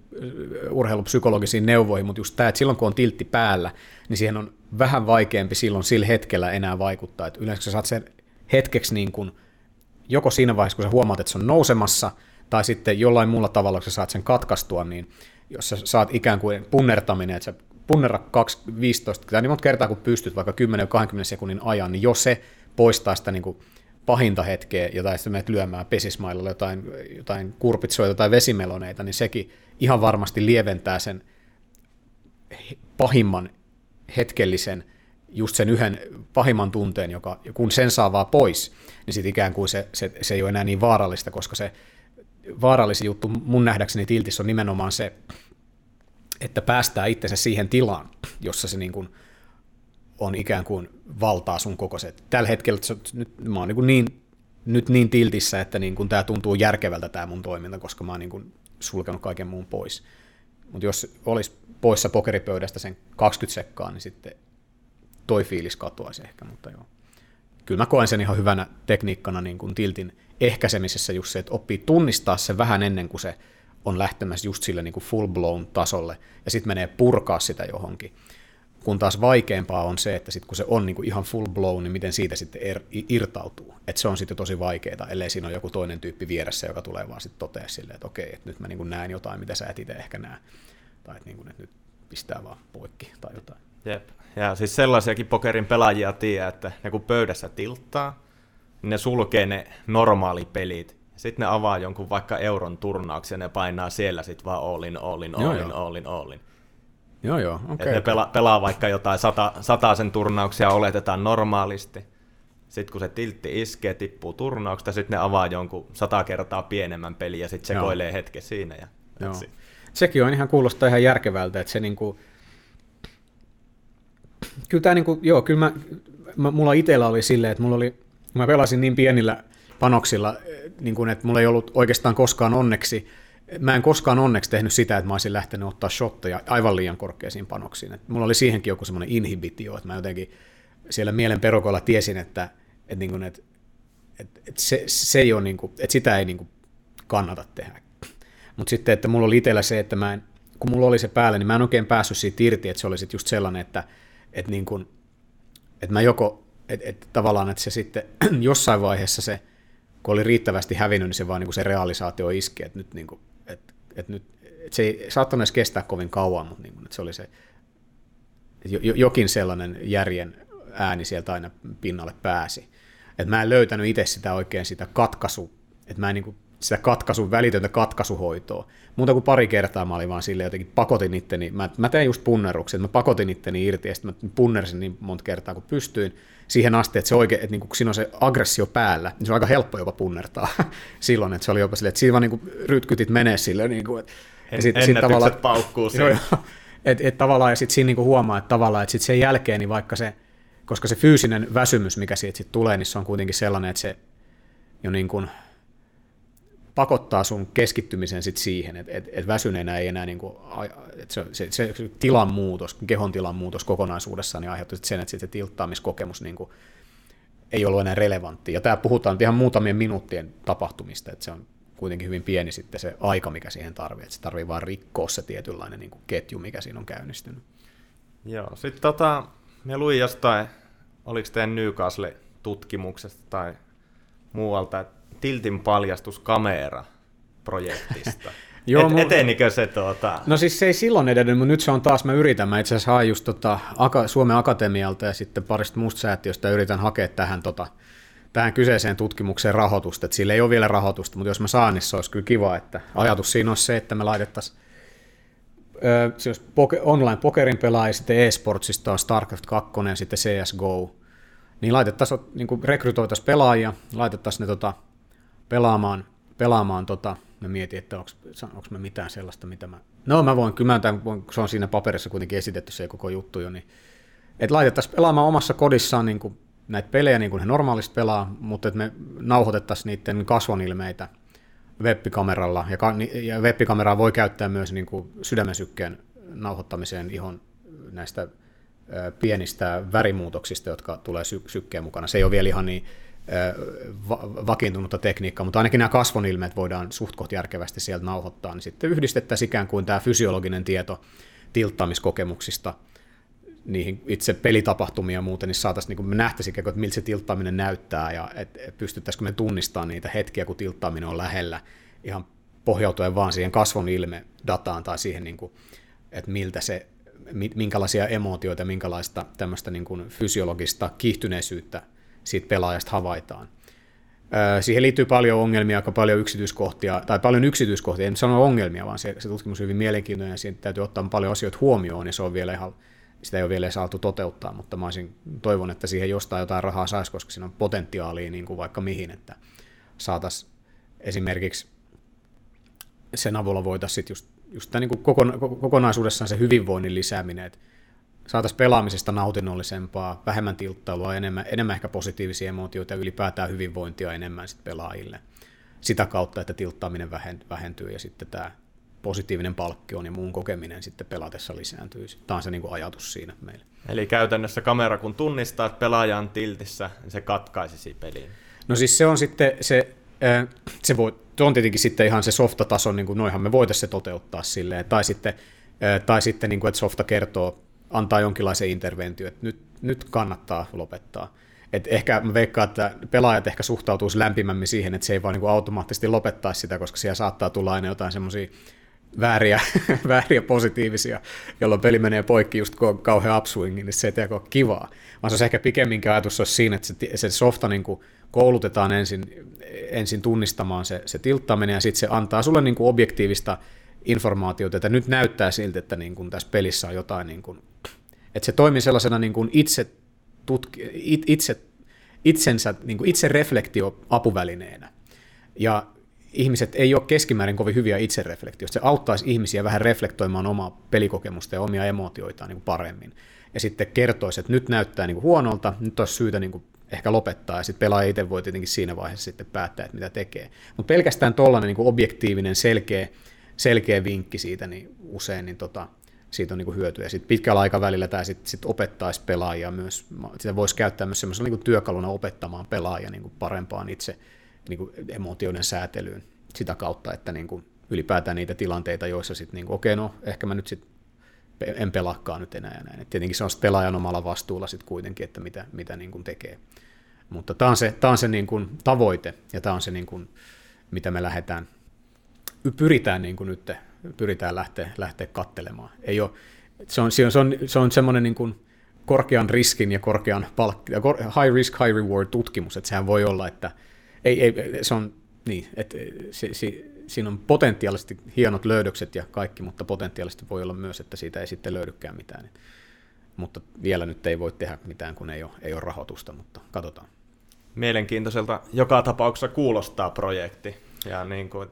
urheilupsykologisiin neuvoihin, mutta just tämä, että silloin kun on tiltti päällä, niin siihen on vähän vaikeampi silloin sillä hetkellä enää vaikuttaa. Et yleensä sä saat sen hetkeksi niin kun, joko siinä vaiheessa, kun sä huomaat, että se on nousemassa, tai sitten jollain muulla tavalla, kun sä saat sen katkaistua, niin jos sä saat ikään kuin punnertaminen, että sä punnerra kaksi viisitoista tai niin monta kertaa kun pystyt vaikka kymmenen kaksikymmentä sekunnin ajan, niin jos se poistaa sitä niin kuin pahinta hetkeä, jotain sitten menet lyömään pesismailla jotain, jotain kurpitsoita tai vesimeloneita, niin sekin ihan varmasti lieventää sen pahimman hetkellisen, just sen yhden pahimman tunteen, joka kun sen saa vaan pois, niin sitten ikään kuin se, se, se ei ole enää niin vaarallista, koska se vaarallisin juttu mun nähdäkseni tiltissä on nimenomaan se, että päästää itsensä siihen tilaan, jossa se niin kuin on ikään kuin valtaa sun koko se. Tällä hetkellä nyt, mä oon niin, niin, nyt niin tiltissä, että niin kuin tämä tuntuu järkevältä tämä mun toiminta, koska mä oon niin kuin sulkenut kaiken muun pois. Mutta jos olisi poissa pokeripöydästä sen kaksikymmentä sekkaa, niin sitten toi fiilis katoaisi ehkä. Mutta joo. Kyllä mä koen sen ihan hyvänä tekniikkana niin kuin tiltin ehkäisemisessä just se, että oppii tunnistaa sen vähän ennen kuin se on lähtemässä just sille niin kuin full-blown tasolle, ja sitten menee purkaa sitä johonkin. Kun taas vaikeampaa on se, että sit kun se on niin kuin ihan full-blown, niin miten siitä sitten er, irtautuu. Et se on sitten tosi vaikeaa, ellei siinä ole joku toinen tyyppi vieressä, joka tulee vaan sitten totea silleen, että okei, että nyt mä niin kuin näen jotain, mitä sä et itse ehkä näe. Tai että, niin kuin, että nyt pistää vaan poikki tai jotain. Jep. Ja siis sellaisiakin pokerin pelaajia tiedä, että ne kun pöydässä tilttaa, niin ne sulkee ne normaalipelit. Sitten ne avaa jonkun vaikka euron turnauksen ja ne painaa siellä sitten vaan all in, all in, all in, all in, all in. Joo, joo, okei. Okay. Ne pela, pelaa vaikka jotain sata, sataisen turnauksia, oletetaan normaalisti. Sitten kun se tiltti iskee, tippuu turnauksesta, sitten ne avaa jonkun sata kertaa pienemmän pelin ja sitten sekoilee hetken siinä. Ja joo. Sekin on ihan kuulostaa ihan järkevältä, että se niinku... Kyllä tää niinku, joo, kyllä mä, mä, mulla itellä oli silleen, että mulla oli, mä pelasin niin pienillä panoksilla, niin kuin, että mulla ei ollut oikeastaan koskaan onneksi, mä en koskaan onneksi tehnyt sitä, että mä olisin lähtenyt ottaa shotteja aivan liian korkeisiin panoksiin. Et mulla oli siihenkin joku semmoinen inhibitio, että mä jotenkin siellä mielen perukoilla tiesin, että, että, niin kuin, että, että, se, se ei ole, niin kuin, että sitä ei niin kuin kannata tehdä. Mutta sitten, että mulla oli itsellä se, että mä en, kun mulla oli se päällä, niin mä en oikein päässyt siitä irti, että se oli sitten just sellainen, että, että, niin kuin, että mä joko, että, että tavallaan, että se sitten jossain vaiheessa se, kun oli riittävästi hävinnyt, niin se vaan niin kuin se realisaatio iski, että nyt, niin kuin, että, että nyt että se ei saattanut edes kestää kovin kauan, mutta niin kuin, että se oli se jokin sellainen järjen ääni sieltä aina pinnalle pääsi. Et mä en löytänyt itse sitä oikein sitä katkaisu, että mä en niin kuin sitä katkaisu, välitöntä katkaisuhoitoa. Muuta kuin pari kertaa mä olin vaan silleen jotenkin pakotin itteni, mä, mä tein just punnerruksen, mä pakotin itteni irti ja sitten mä punnersin niin monta kertaa kuin pystyin siihen asti, että se oikein, että niin kun siinä on se aggressio päällä, niin se on aika helppo jopa punnertaa silloin, että se oli jopa silleen, että siinä vaan niin rytkytit menee silleen. Niin kuin, että, ja sit, ennätykset sit tavallaan, paukkuu siihen. Et, et tavallaan, ja sitten siinä niinku huomaa, että tavallaan, että sit sen jälkeen, niin vaikka se, koska se fyysinen väsymys, mikä siitä sit tulee, niin se on kuitenkin sellainen, että se jo niin kuin pakottaa sun keskittymisen sit siihen, että et, et väsyneenä ei enää, niinku, se, se, se tilan muutos, kehon tilan muutos kokonaisuudessaan niin aiheuttaa sen, että sit se tilttaamiskokemus niinku ei ollut enää relevantti. Ja tämä puhutaan ihan muutamien minuuttien tapahtumista, että se on kuitenkin hyvin pieni sitten se aika, mikä siihen tarvitsee. Se tarvitsee vaan rikkoa se tietynlainen niin kuin ketju, mikä siinä on käynnistynyt. Joo, sitten tota, me luin jostain, oliko teidän Newcastle-tutkimuksesta tai muualta, että tiltin paljastus kamera-projektista. Joo, Et, etenikö se tuota? No siis se ei silloin edennyt, mutta nyt se on taas, mä yritän, mä itse asiassa haen just tota, Suomen Akatemialta ja sitten parista muusta säätiöstä yritän hakea tähän tota, tähän kyseiseen tutkimukseen rahoitusta, että sillä ei ole vielä rahoitusta, mutta jos mä saan, niin se olisi kyllä kiva, että ajatus siinä olisi se, että me laitettaisiin poke, online-pokerin pelaaja, sitten e-sportsista on StarCraft kaksi ja sitten C S G O, niin laitettaisiin, niin kuin rekrytoitaisiin pelaajia, laitettaisiin ne tota, pelaamaan, pelaamaan tota, mä mietin, että onko, onko mä mitään sellaista, mitä mä, no mä voin, kyllä mä tämän, voin, se on siinä paperissa kuitenkin esitetty se koko juttu jo, niin, että laitettaisiin pelaamaan omassa kodissaan, niin kuin näitä pelejä niin kuin he normaalisti pelaa, mutta että me nauhoitettaisiin niiden kasvonilmeitä web-kameralla, ja web-kameraa voi käyttää myös niin kuin sydämensykkeen nauhoittamiseen ihon näistä pienistä värimuutoksista, jotka tulee sy- sykkeen mukana. Se ei ole vielä ihan niin va- vakiintunutta tekniikkaa, mutta ainakin nämä kasvonilmeet voidaan suht koht järkevästi sieltä nauhoittaa, niin sitten yhdistettäisiin ikään kuin tämä fysiologinen tieto tilttaamiskokemuksista niihin itse pelitapahtumia ja muuten, niin saataisiin, niin kun me nähtäisiin, että miltä se tilttaaminen näyttää ja et pystyttäisikö me tunnistamaan niitä hetkiä, kun tilttaaminen on lähellä, ihan pohjautuen vaan siihen kasvon ilmedataan tai siihen, niin kuin, että miltä se, minkälaisia emootioita, minkälaista tämmöistä niin kuin fysiologista kiihtyneisyyttä siitä pelaajasta havaitaan. Siihen liittyy paljon ongelmia, aika paljon yksityiskohtia, tai paljon yksityiskohtia, en sano ongelmia, vaan se, se tutkimus on hyvin mielenkiintoinen ja siinä täytyy ottaa paljon asioita huomioon, ja se on vielä ihan sitä ei ole vielä saatu toteuttaa, mutta mä olisin, toivon, että siihen jostain jotain rahaa saisi, koska siinä on potentiaalia niin kuin vaikka mihin, että saataisiin esimerkiksi sen avulla voitaisiin just, just tämän niin kuin kokonaisuudessaan se hyvinvoinnin lisääminen, että saataisiin pelaamisesta nautinnollisempaa, vähemmän tilttailua, enemmän, enemmän ehkä positiivisia emootioita ja ylipäätään hyvinvointia enemmän sit pelaajille sitä kautta, että tilttaaminen vähentyy ja sitten tämä positiivinen palkkio ja muun kokeminen sitten pelatessa lisääntyy. Tämä on se niin kuin ajatus siinä meille. Eli käytännössä kamera, kun tunnistaa, että pelaaja on tiltissä, niin se katkaisisi peliin. No siis se on sitten se, se voi, on tietenkin sitten ihan se softataso, niin kuin noihan me voitaisiin se toteuttaa silleen, tai sitten, tai sitten niin kuin, että softa kertoo, antaa jonkinlaisen interventio, että nyt, nyt kannattaa lopettaa. Et ehkä mä veikkaan, että pelaajat ehkä suhtautuisi lämpimämmin siihen, että se ei vaan niin kuin automaattisesti lopettaa sitä, koska siellä saattaa tulla aina jotain semmoisia vääriä, vääriä positiivisia, jolloin peli menee poikki just kauhean upswingin, niin se ei tiedä ole kivaa. Vaan se olisi ehkä pikemminkin ajatus olisi siinä, että se softa niin kuin koulutetaan ensin, ensin tunnistamaan se, se tilttaminen, ja sitten se antaa sulle niin kuin objektiivista informaatiota, että nyt näyttää siltä, että niin kuin tässä pelissä on jotain, niin kuin, että se toimii sellaisena niin kuin itse, tutki, it, itse, itsensä, niin kuin itse reflektio-apuvälineenä. Ja ihmiset ei ole keskimäärin kovin hyviä itsereflektiosta. Se auttaisi ihmisiä vähän reflektoimaan omaa pelikokemusta ja omia emootioitaan niin kuin paremmin. Ja sitten kertoisi, että nyt näyttää niin kuin huonolta, nyt olisi syytä niin kuin ehkä lopettaa, ja sitten pelaaja itse voi tietenkin siinä vaiheessa sitten päättää, että mitä tekee. Mutta pelkästään tuollainen niin kuin objektiivinen, selkeä, selkeä vinkki siitä, niin usein niin tota, siitä on niin kuin hyötyä. Ja sitten pitkällä aikavälillä tämä sitten sit opettaisi pelaajia myös, sitä voisi käyttää myös semmoisena niin kuin työkaluna opettamaan pelaajia niin kuin parempaan itse niin kuin emootioiden säätelyyn sitä kautta, että niin kuin ylipäätään niitä tilanteita, joissa sitten niin okei, okay, no ehkä mä nyt sit en pelaakaan nyt enää ja näin. Et tietenkin se on pelaajan omalla vastuulla sitten kuitenkin, että mitä, mitä niin kuin tekee. Mutta tämä on se, tää on se niin kuin tavoite ja tämä on se, niin kuin, mitä me lähdetään, pyritään, niin kuin nyt, pyritään lähteä, lähteä katselemaan. Ei ole, Se on, se on, se on semmoinen niin kuin korkean riskin ja korkean palkki, high risk, high reward tutkimus, että sehän voi olla, että ei, ei, se on, niin, että se, se, siinä on potentiaalisesti hienot löydökset ja kaikki, mutta potentiaalisesti voi olla myös, että siitä ei sitten löydykään mitään. Mutta vielä nyt ei voi tehdä mitään, kun ei ole, ei ole rahoitusta, mutta katsotaan. Mielenkiintoiselta joka tapauksessa kuulostaa projekti ja niin kuin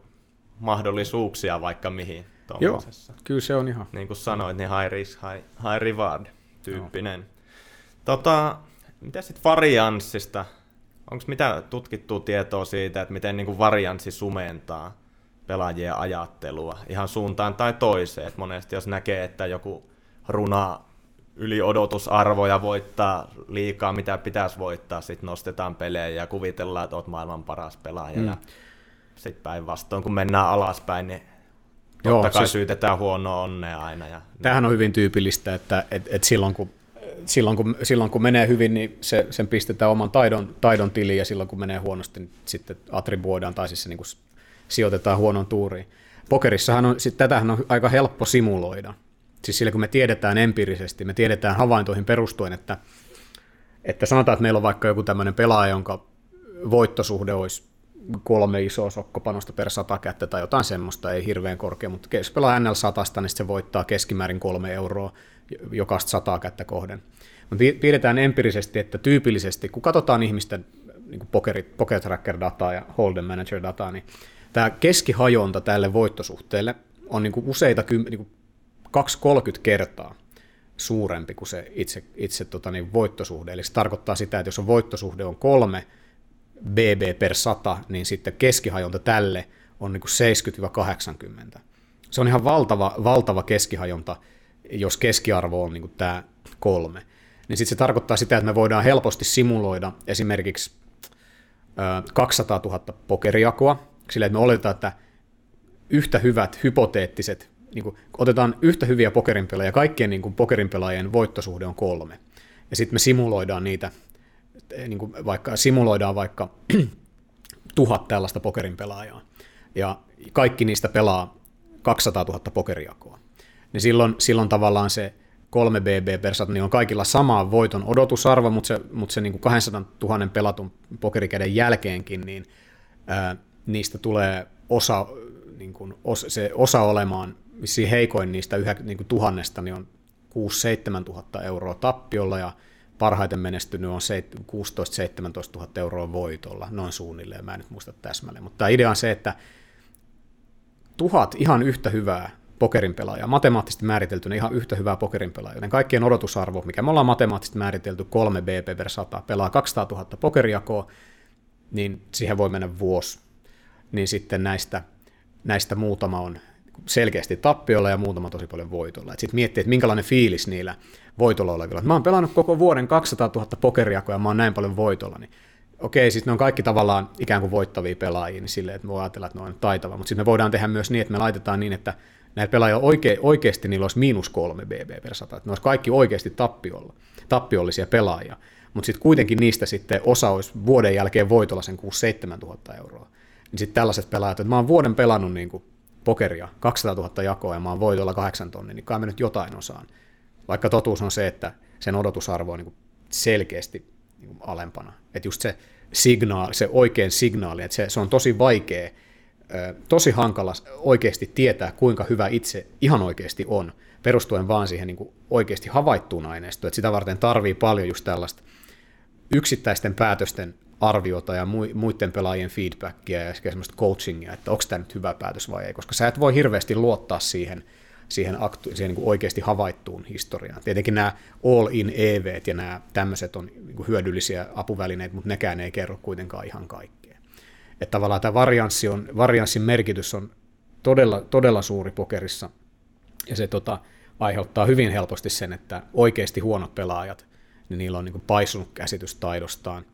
mahdollisuuksia vaikka mihin. Joo, kyllä se on ihan. Niin kuin sanoit, niin high risk, high, high reward tyyppinen. No. Tota, mitä sitten varianssista? Onko mitä tutkittua tietoa siitä, että miten niin kuin varianssi sumentaa pelaajien ajattelua ihan suuntaan tai toiseen? Et monesti jos näkee, että joku runa yli odotusarvoja voittaa liikaa, mitä pitäisi voittaa, sitten nostetaan pelejä ja kuvitellaan, että olet maailman paras pelaaja. Mm. Sitten päinvastoin, kun mennään alaspäin, niin totta kai se syytetään huonoa onnea aina. Ja... Tämähän on hyvin tyypillistä, että et, et silloin, kun, silloin, kun, silloin kun menee hyvin, niin se, sen pistetään oman taidon, taidon tiliin, ja silloin kun menee huonosti, niin sitten attribuoidaan tai siis se niin kuin sijoitetaan huonon tuuriin. Pokerissahan on, sit tätähän on aika helppo simuloida. Siis sillä kun me tiedetään empiirisesti, me tiedetään havaintoihin perustuen, että, että sanotaan, että meillä on vaikka joku tämmöinen pelaaja, jonka voittosuhde olisi kolme isoa sokkopanosta per sata kättä tai jotain semmoista, ei hirveän korkea, mutta jos pelaa N L satasta, niin se voittaa keskimäärin kolme euroa jokaista sataa kättä kohden. Me tiedetään empiirisesti, että tyypillisesti, kun katsotaan ihmisten niin pokerit, pocket tracker-dataa ja hold'em manager-dataa, niin tämä keskihajonta tälle voittosuhteelle on niin kuin useita niin kuin kaksikymmentä kolmekymmentä kertaa suurempi kuin se itse, itse tota niin, voittosuhde. Eli se tarkoittaa sitä, että jos on voittosuhde on kolme B B per sata, niin sitten keskihajonta tälle on niin seitsemänkymmentä kahdeksankymmentä. Se on ihan valtava, valtava keskihajonta, jos keskiarvo on niin kuin tämä kolme. Niin sitten se tarkoittaa sitä, että me voidaan helposti simuloida esimerkiksi kaksisataatuhatta pokerijakoa sillä, että me oletetaan, että yhtä hyvät hypoteettiset, niin kuin, otetaan yhtä hyviä pokerinpelejä, kaikkien niin kuin pokerinpelaajien voittosuhde on kolme. Ja sitten me simuloidaan niitä, niin kuin vaikka simuloidaan vaikka tuhat tällaista pokerinpelaajaa, ja kaikki niistä pelaa kaksisataatuhatta pokerijakoa. Niin silloin, silloin tavallaan se kolme B B per sata niin on kaikilla sama voiton odotusarvo, mutta se, mutta se niin kuin kaksisataatuhatta pelatun pokerikäden jälkeenkin, niin ää, niistä tulee osa, niin kuin, os, se osa olemaan, missä heikoin niistä yhä, niin kuin tuhannesta, niin on kuusi seitsemän tuhatta euroa tappiolla, ja parhaiten menestynyt on kuusitoista seitsemäntoista tuhatta euroa voitolla, noin suunnilleen, mä en nyt muista täsmälleen. Mutta tämä idea on se, että tuhat ihan yhtä hyvää pokerinpelaajaa, matemaattisesti määriteltynä ihan yhtä hyvää pokerinpelaajaa, joten kaikkien odotusarvo, mikä me ollaan matemaattisesti määritelty, kolme B P per sata, pelaa kaksisataatuhatta pokerijakoa, niin siihen voi mennä vuosi. Niin sitten näistä, näistä muutama on selkeästi tappiolla ja muutama tosi paljon voitolla. Sitten miettii, että minkälainen fiilis niillä voitolla olevilla. Mä oon pelannut koko vuoden kaksisataatuhatta pokeriakoja ja mä oon näin paljon voitolla. Niin okei, sitten ne on kaikki tavallaan ikään kuin voittavia pelaajia, niin silleen, että me voidaan ajatella, että ne on taitava. Mutta sitten me voidaan tehdä myös niin, että me laitetaan niin, että näillä pelaajilla oike- oikeasti niillä olisi miinus kolme B B per sata. Että ne olisi kaikki oikeasti tappiolla, tappiollisia pelaajia. Mutta sitten kuitenkin niistä sitten osa olisi vuoden jälkeen voitolla sen kuusi seitsemän tuhatta euroa. Niin sitten tällaiset pelaajat, että mä oon vuoden pelannut niin kuin pokeria, kaksisataatuhatta jakoa ja mä oon voitolla kahdeksan tonnia, niin kai mä nyt jotain osaan. Vaikka totuus on se, että sen odotusarvo on niin kuin selkeästi niin kuin alempana. Että just se, signaali, se oikein signaali, että se, se on tosi vaikea, tosi hankala oikeasti tietää, kuinka hyvä itse ihan oikeasti on, perustuen vaan siihen niin kuin oikeasti havaittuun aineistoon. Että sitä varten tarvii paljon just tällaista yksittäisten päätösten arviota ja muiden pelaajien feedbackia ja semmoista coachingia, että onko tämä nyt hyvä päätös vai ei, koska sä et voi hirveästi luottaa siihen, siihen, aktu- siihen niin kuin oikeasti havaittuun historiaan. Tietenkin nämä all-in-E V:t ja nämä tämmöiset on niin kuin hyödyllisiä apuvälineitä, mutta nekään ei kerro kuitenkaan ihan kaikkea. Että tavallaan tämä varianssi on, varianssin merkitys on todella, todella suuri pokerissa, ja se tota, aiheuttaa hyvin helposti sen, että oikeasti huonot pelaajat, niin niillä on niin kuin paisunut käsitys taidostaan,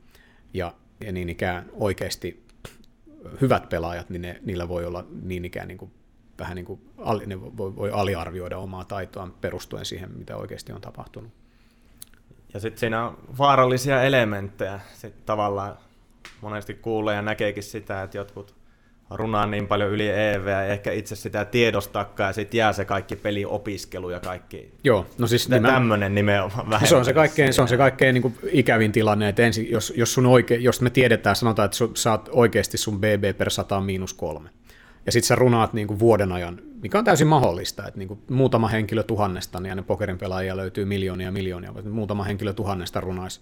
ja, ja niin ikään oikeasti hyvät pelaajat, niin ne, niillä voi olla niin ikään niin kuin, vähän niin kuin, ne voi, voi aliarvioida omaa taitoaan perustuen siihen, mitä oikeasti on tapahtunut. Ja sitten siinä on vaarallisia elementtejä. Sit tavallaan monesti kuulee ja näkeekin sitä, että jotkut runaa niin paljon yli E V:ää, ehkä itse sitä tiedostaakaan, ja sitten jää se kaikki peliopiskelu ja kaikki. Joo, no siis nimen... tämmöinen nimenomaan vähemmän. Se on se kaikkein, se on se kaikkein niin kuin ikävin tilanne, että ensin, jos, jos, sun oike, jos me tiedetään, sanotaan, että sun, saat oikeasti sun B B per sata miinus kolme, ja sitten sä runaat niin kuin vuoden ajan, mikä on täysin mahdollista, että niin kuin muutama henkilö tuhannesta, niin aina pokerin pelaajia löytyy miljoonia ja miljoonia, mutta muutama henkilö tuhannesta runaisi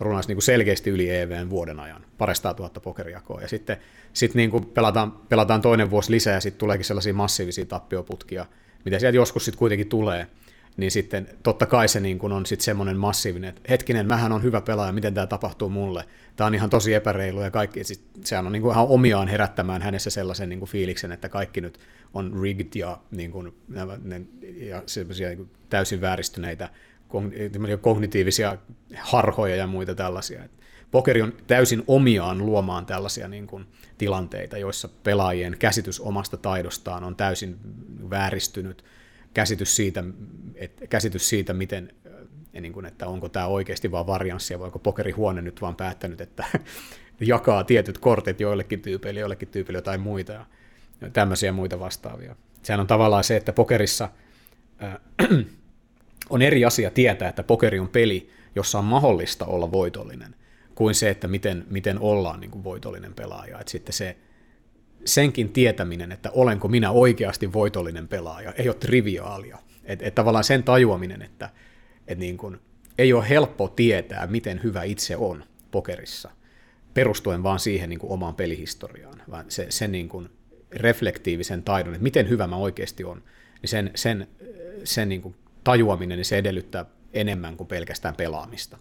runaisi niin kuin selkeästi yli E V:n vuoden ajan, paristaa tuhatta pokerijakoa, ja sitten sit niin kuin pelataan, pelataan toinen vuosi lisää, ja sitten tuleekin sellaisia massiivisia tappioputkia, mitä sieltä joskus sitten kuitenkin tulee, niin sitten totta kai se niin kuin on sitten semmoinen massiivinen, että hetkinen, mähän on hyvä pelaaja, miten tämä tapahtuu mulle, tämä on ihan tosi epäreilu, ja kaikki, sit sehän on niin kuin ihan omiaan herättämään hänessä sellaisen niin kuin fiiliksen, että kaikki nyt on rigged ja, niin kuin, ja sellaisia niin kuin täysin vääristyneitä, kognitiivisia harhoja ja muita tällaisia. Pokeri on täysin omiaan luomaan tällaisia niin kuin tilanteita, joissa pelaajien käsitys omasta taidostaan on täysin vääristynyt, käsitys siitä, että, käsitys siitä miten, niin kuin, että onko tämä oikeasti vaan varianssia, vai onko pokerihuone nyt vaan päättänyt, että jakaa tietyt kortit joillekin tyypeille, joillekin tyypeille tai muita, ja tämmöisiä muita vastaavia. Sehän on tavallaan se, että pokerissa... Äh, On eri asia tietää, että pokeri on peli, jossa on mahdollista olla voitollinen, kuin se, että miten, miten ollaan niin kuin voitollinen pelaaja. Et sitten se, senkin tietäminen, että olenko minä oikeasti voitollinen pelaaja, ei ole triviaalia. Et, et tavallaan sen tajuaminen, että et niin kuin, ei ole helppo tietää, miten hyvä itse on pokerissa, perustuen vaan siihen niin kuin omaan pelihistoriaan, vaan se, sen niin kuin reflektiivisen taidon, että miten hyvä mä oikeasti on, niin sen... sen, sen niin kuin tajuaminen, niin se edellyttää enemmän kuin pelkästään pelaamista.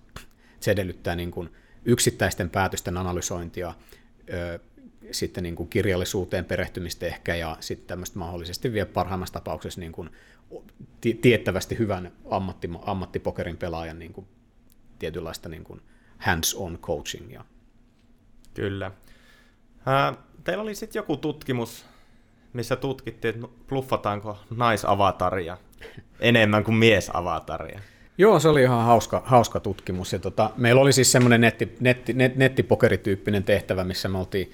Se edellyttää niin kuin yksittäisten päätösten analysointia, ö, sitten niin kuin kirjallisuuteen perehtymistä ehkä, ja sitten tämmöistä mahdollisesti vielä parhaimmassa tapauksessa niin kuin tiettävästi hyvän ammatti, ammattipokerin pelaajan niin kuin tietynlaista niin kuin hands-on coachingia. Kyllä. Äh, teillä oli sitten joku tutkimus, missä tutkittiin, että bluffataanko naisavataria enemmän kuin miesavataria. Joo, se oli ihan hauska, hauska tutkimus. Ja tota, meillä oli siis semmoinen netti, netti, net, nettipokerityyppinen tehtävä, missä me oltiin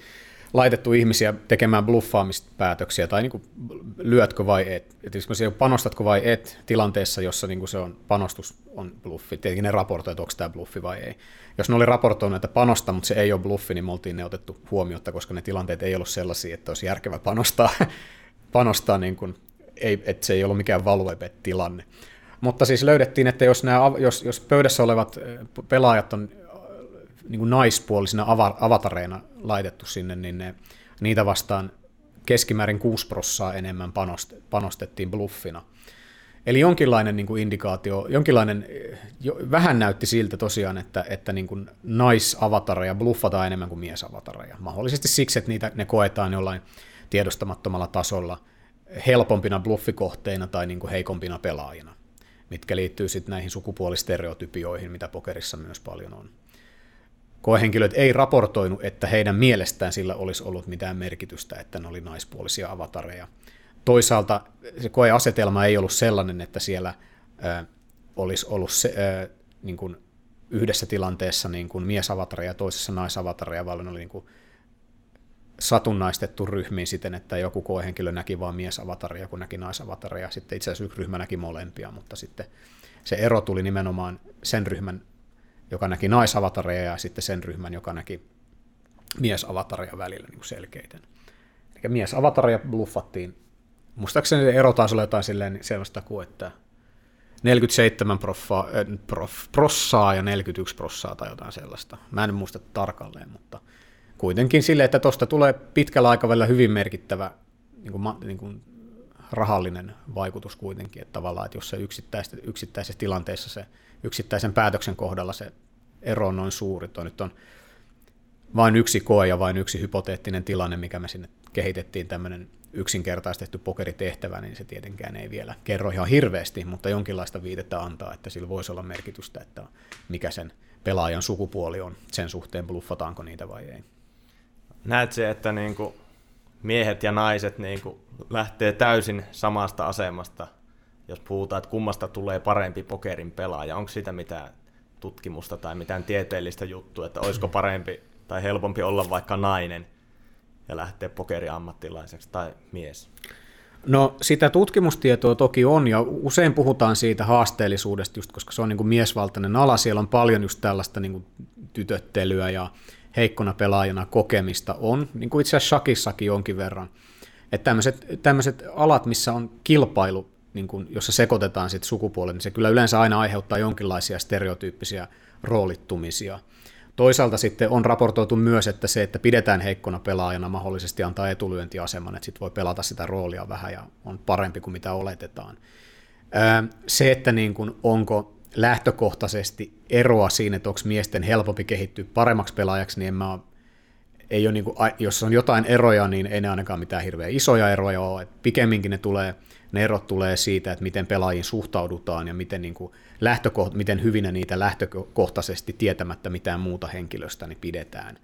laitettu ihmisiä tekemään bluffaamispäätöksiä, tai niin kuin lyötkö vai et. Et panostatko vai et tilanteessa, jossa niin kuin se on, panostus on bluffi. Tietenkin ne raportoi, että onko tämä bluffi vai ei. Jos ne oli raportoinut, että panosta, mutta se ei ole bluffi, niin me oltiin ne otettu huomiota, koska ne tilanteet ei ollut sellaisia, että olisi järkevä panostaa, panostaa niin kuin ei, että se ei ollut mikään value-bet-tilanne. Mutta siis löydettiin, että jos, nämä, jos, jos pöydässä olevat pelaajat on niin kuin naispuolisina avatareina laitettu sinne, niin ne, niitä vastaan keskimäärin kuusi prosenttia enemmän panost, panostettiin bluffina. Eli jonkinlainen niin kuin indikaatio, jonkinlainen, jo, vähän näytti siltä tosiaan, että, että niin kuin naisavatareja bluffataan enemmän kuin miesavatareja. Mahdollisesti siksi, että niitä, ne koetaan jollain tiedostamattomalla tasolla helpompina bluffikohteina tai niin kuin heikompina pelaajina, mitkä liittyy sitten näihin sukupuolistereotypioihin, mitä pokerissa myös paljon on. Koehenkilöt ei raportoinut, että heidän mielestään sillä olisi ollut mitään merkitystä, että ne oli naispuolisia avatareja. Toisaalta se koeasetelma ei ollut sellainen, että siellä äh, olisi ollut se, äh, niin kuin yhdessä tilanteessa niin kuin miesavatareja ja toisessa naisavatareja, vaan ne oli niin kuin satunnaistettu ryhmiin siten, että joku koehenkilö näki vain miesavataria, kun näki naisavataria. Sitten itse asiassa yksi ryhmä näki molempia, mutta sitten se ero tuli nimenomaan sen ryhmän, joka näki naisavataria, ja sitten sen ryhmän, joka näki miesavataria välillä niin selkeiten. Eli miesavataria bluffattiin. Muistaakseni ero taisi olla jotain sellaista kuin, että neljäkymmentäseitsemän prossaa ja neljäkymmentäyksi prossaa tai jotain sellaista. Mä en muista tarkalleen, mutta... Kuitenkin sille, että tuosta tulee pitkällä aikavälillä hyvin merkittävä niin kuin, niin kuin rahallinen vaikutus kuitenkin, että tavallaan, että jos se yksittäisessä, yksittäisessä tilanteessa se yksittäisen päätöksen kohdalla se ero on noin suuri, tuo nyt on vain yksi koe ja vain yksi hypoteettinen tilanne, mikä me sinne kehitettiin, tämmöinen yksinkertaistettu pokeritehtävä, niin se tietenkään ei vielä kerro ihan hirveästi, mutta jonkinlaista viitettä antaa, että sillä voisi olla merkitystä, että mikä sen pelaajan sukupuoli on sen suhteen, bluffataanko niitä vai ei. Näet se, että niinku miehet ja naiset niinku lähtee täysin samasta asemasta, jos puhutaan, että kummasta tulee parempi pokerin pelaaja. Onko siitä mitään tutkimusta tai mitään tieteellistä juttua, että olisiko parempi tai helpompi olla vaikka nainen? ja lähtee pokeriammattilaiseksi tai mies? No sitä tutkimustietoa toki on ja usein puhutaan siitä haasteellisuudesta, just koska se on niin kuin miesvaltainen ala. Siellä on paljon just tällaista niin kuin tytöttelyä ja heikkona pelaajana kokemista on, niin kuin itse asiassa shakissakin jonkin verran. Että tämmöiset, tämmöiset alat, missä on kilpailu, niin kun, jossa sekoitetaan sit sukupuolet, niin se kyllä yleensä aina aiheuttaa jonkinlaisia stereotyyppisiä roolittumisia. Toisaalta sitten on raportoitu myös, että se, että pidetään heikkona pelaajana, mahdollisesti antaa etulyöntiaseman, että sit voi pelata sitä roolia vähän ja on parempi kuin mitä oletetaan. Se, että niin kun, onko lähtökohtaisesti eroa siinä, että onko miesten helpompi kehittyä paremmaksi pelaajaksi, niin en mä ole, ei ole niin kuin, jos on jotain eroja, niin ei ne ainakaan mitään hirveän isoja eroja ole. Et pikemminkin ne, tulee, ne erot tulee siitä, että miten pelaajiin suhtaudutaan ja miten, niin kuin lähtökoht- miten hyvinä niitä lähtökohtaisesti tietämättä mitään muuta henkilöstä niin pidetään.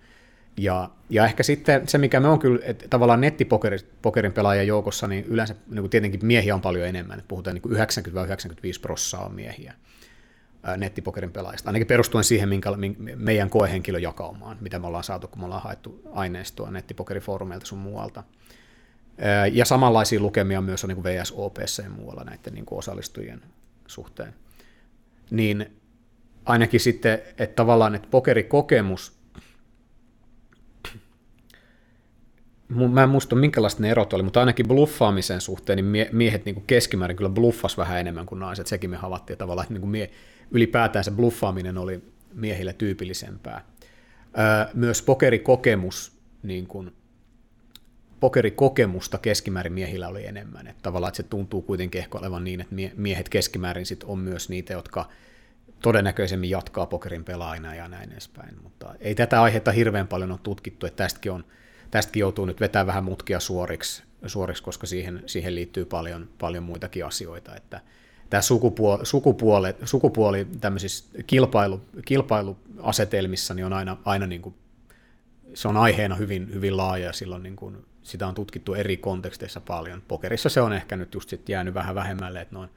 Ja, ja ehkä sitten se, mikä me on kyllä, että tavallaan nettipokerin pelaajien joukossa, niin yleensä niin kuin tietenkin miehiä on paljon enemmän. Et puhutaan niin yhdeksänkymmentä yhdeksänkymmentäviisi prosenttia on miehiä nettipokerin pelaajista, ainakin perustuen siihen, minkä meidän koehenkilö jakaumaan, mitä me ollaan saatu, kun me ollaan haettu aineistoa nettipokerifoorumeilta sun muualta. Ja samanlaisia lukemia myös on niin kuin V S O P:ssä ja muualla näiden niin kuin osallistujien suhteen. Niin ainakin sitten, että tavallaan, että pokerikokemus, mä en muista, minkälaiset ne erot oli, mutta ainakin bluffaamisen suhteen niin miehet niin kuin keskimäärin kyllä bluffas vähän enemmän kuin naiset. Sekin me havaittiin tavallaan, että niin kuin mie- ylipäätään se bluffaaminen oli miehillä tyypillisempää. Öö, myös pokerikokemus, niin kuin, pokerikokemusta keskimäärin miehillä oli enemmän. Että tavallaan että se tuntuu kuitenkin ehkä olevan niin, että mie- miehet keskimäärin sit on myös niitä, jotka todennäköisemmin jatkaa pokerin pelaajina ja näin edespäin. Mutta ei tätä aihetta hirveän paljon ole tutkittu, että tästäkin on Tästäkin joutuu nyt vetämään vähän mutkia suoriksi, suoriksi koska siihen, siihen liittyy paljon, paljon muitakin asioita. Että tämä sukupuoli, sukupuoli, sukupuoli tämmöisissä kilpailu, kilpailuasetelmissa niin on aina, aina niin kuin, se on aiheena hyvin, hyvin laaja ja silloin niin kuin, sitä on tutkittu eri konteksteissa paljon. Pokerissa se on ehkä nyt just sit jäänyt vähän vähemmälle, että noin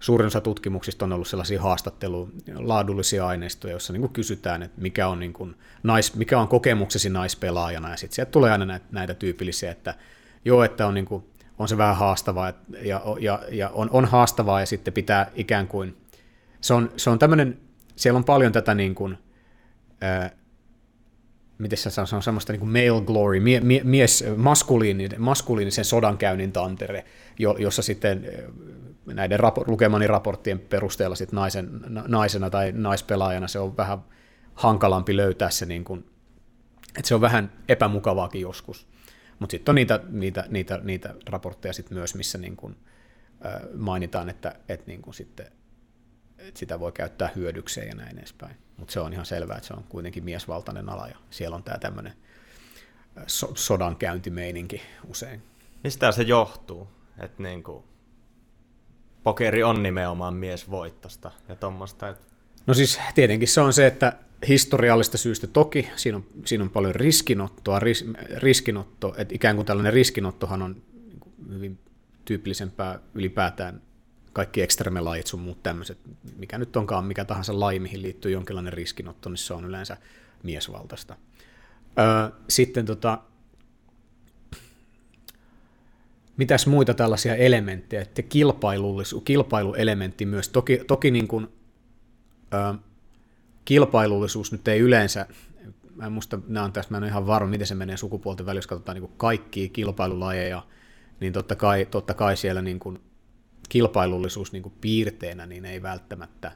suurin osa tutkimuksista on ollut sellaisia haastattelu laadullisia aineistoja, joissa niin kuin kysytään, että mikä on, niin kuin nais, mikä on kokemuksesi naispelaajana, ja sitten sieltä tulee aina näitä, näitä tyypillisiä, että joo, että on, niin kuin, on se vähän haastavaa, ja, ja, ja on, on haastavaa, ja sitten pitää ikään kuin, se on, se on tämmöinen, siellä on paljon tätä, niin kuin, ää, miten sä sanoit, se on semmoista niin kuin male glory, mie, mie, mies, maskuliinisen, maskuliinisen sodankäynnin tantere, jo, jossa sitten näiden rapor- lukemani raporttien perusteella sit naisen, naisena tai naispelaajana se on vähän hankalampi löytää se, niin kun, että se on vähän epämukavaakin joskus. Mutta sitten on niitä, niitä, niitä, niitä raportteja sit myös, missä niin kun, äh, mainitaan, että et niin kun sitten, et sitä voi käyttää hyödykseen ja näin edespäin. Mutta se on ihan selvää, että se on kuitenkin miesvaltainen ala ja siellä on tämä tämmöinen so- sodankäyntimeininki usein. Mistä se johtuu? Että niin kun pokeri on nimenomaan miesvoittosta ja tuommoista. No siis tietenkin se on se, että historiallista syystä toki siinä on, siinä on paljon riskinottoa, ris, riskinotto, että ikään kuin tällainen riskinottohan on hyvin tyypillisempää ylipäätään kaikki ekstremilajit sun muut tämmöiset, mikä nyt onkaan mikä tahansa laji, mihin liittyy jonkinlainen riskinotto, niin se on yleensä miesvaltaista. Öö, sitten tota... Mitäs muita tällaisia elementtejä, että kilpailullisu, kilpailuelementti myös, toki, toki niin kuin, ö, kilpailullisuus nyt ei yleensä, mä en muista, nämä on tässä, mä en ole ihan varma, miten se menee sukupuolten välillä, jos katsotaan niin kuin kaikkia kilpailulajeja, niin totta kai, totta kai siellä niin kuin kilpailullisuus niin kuin piirteenä niin ei välttämättä,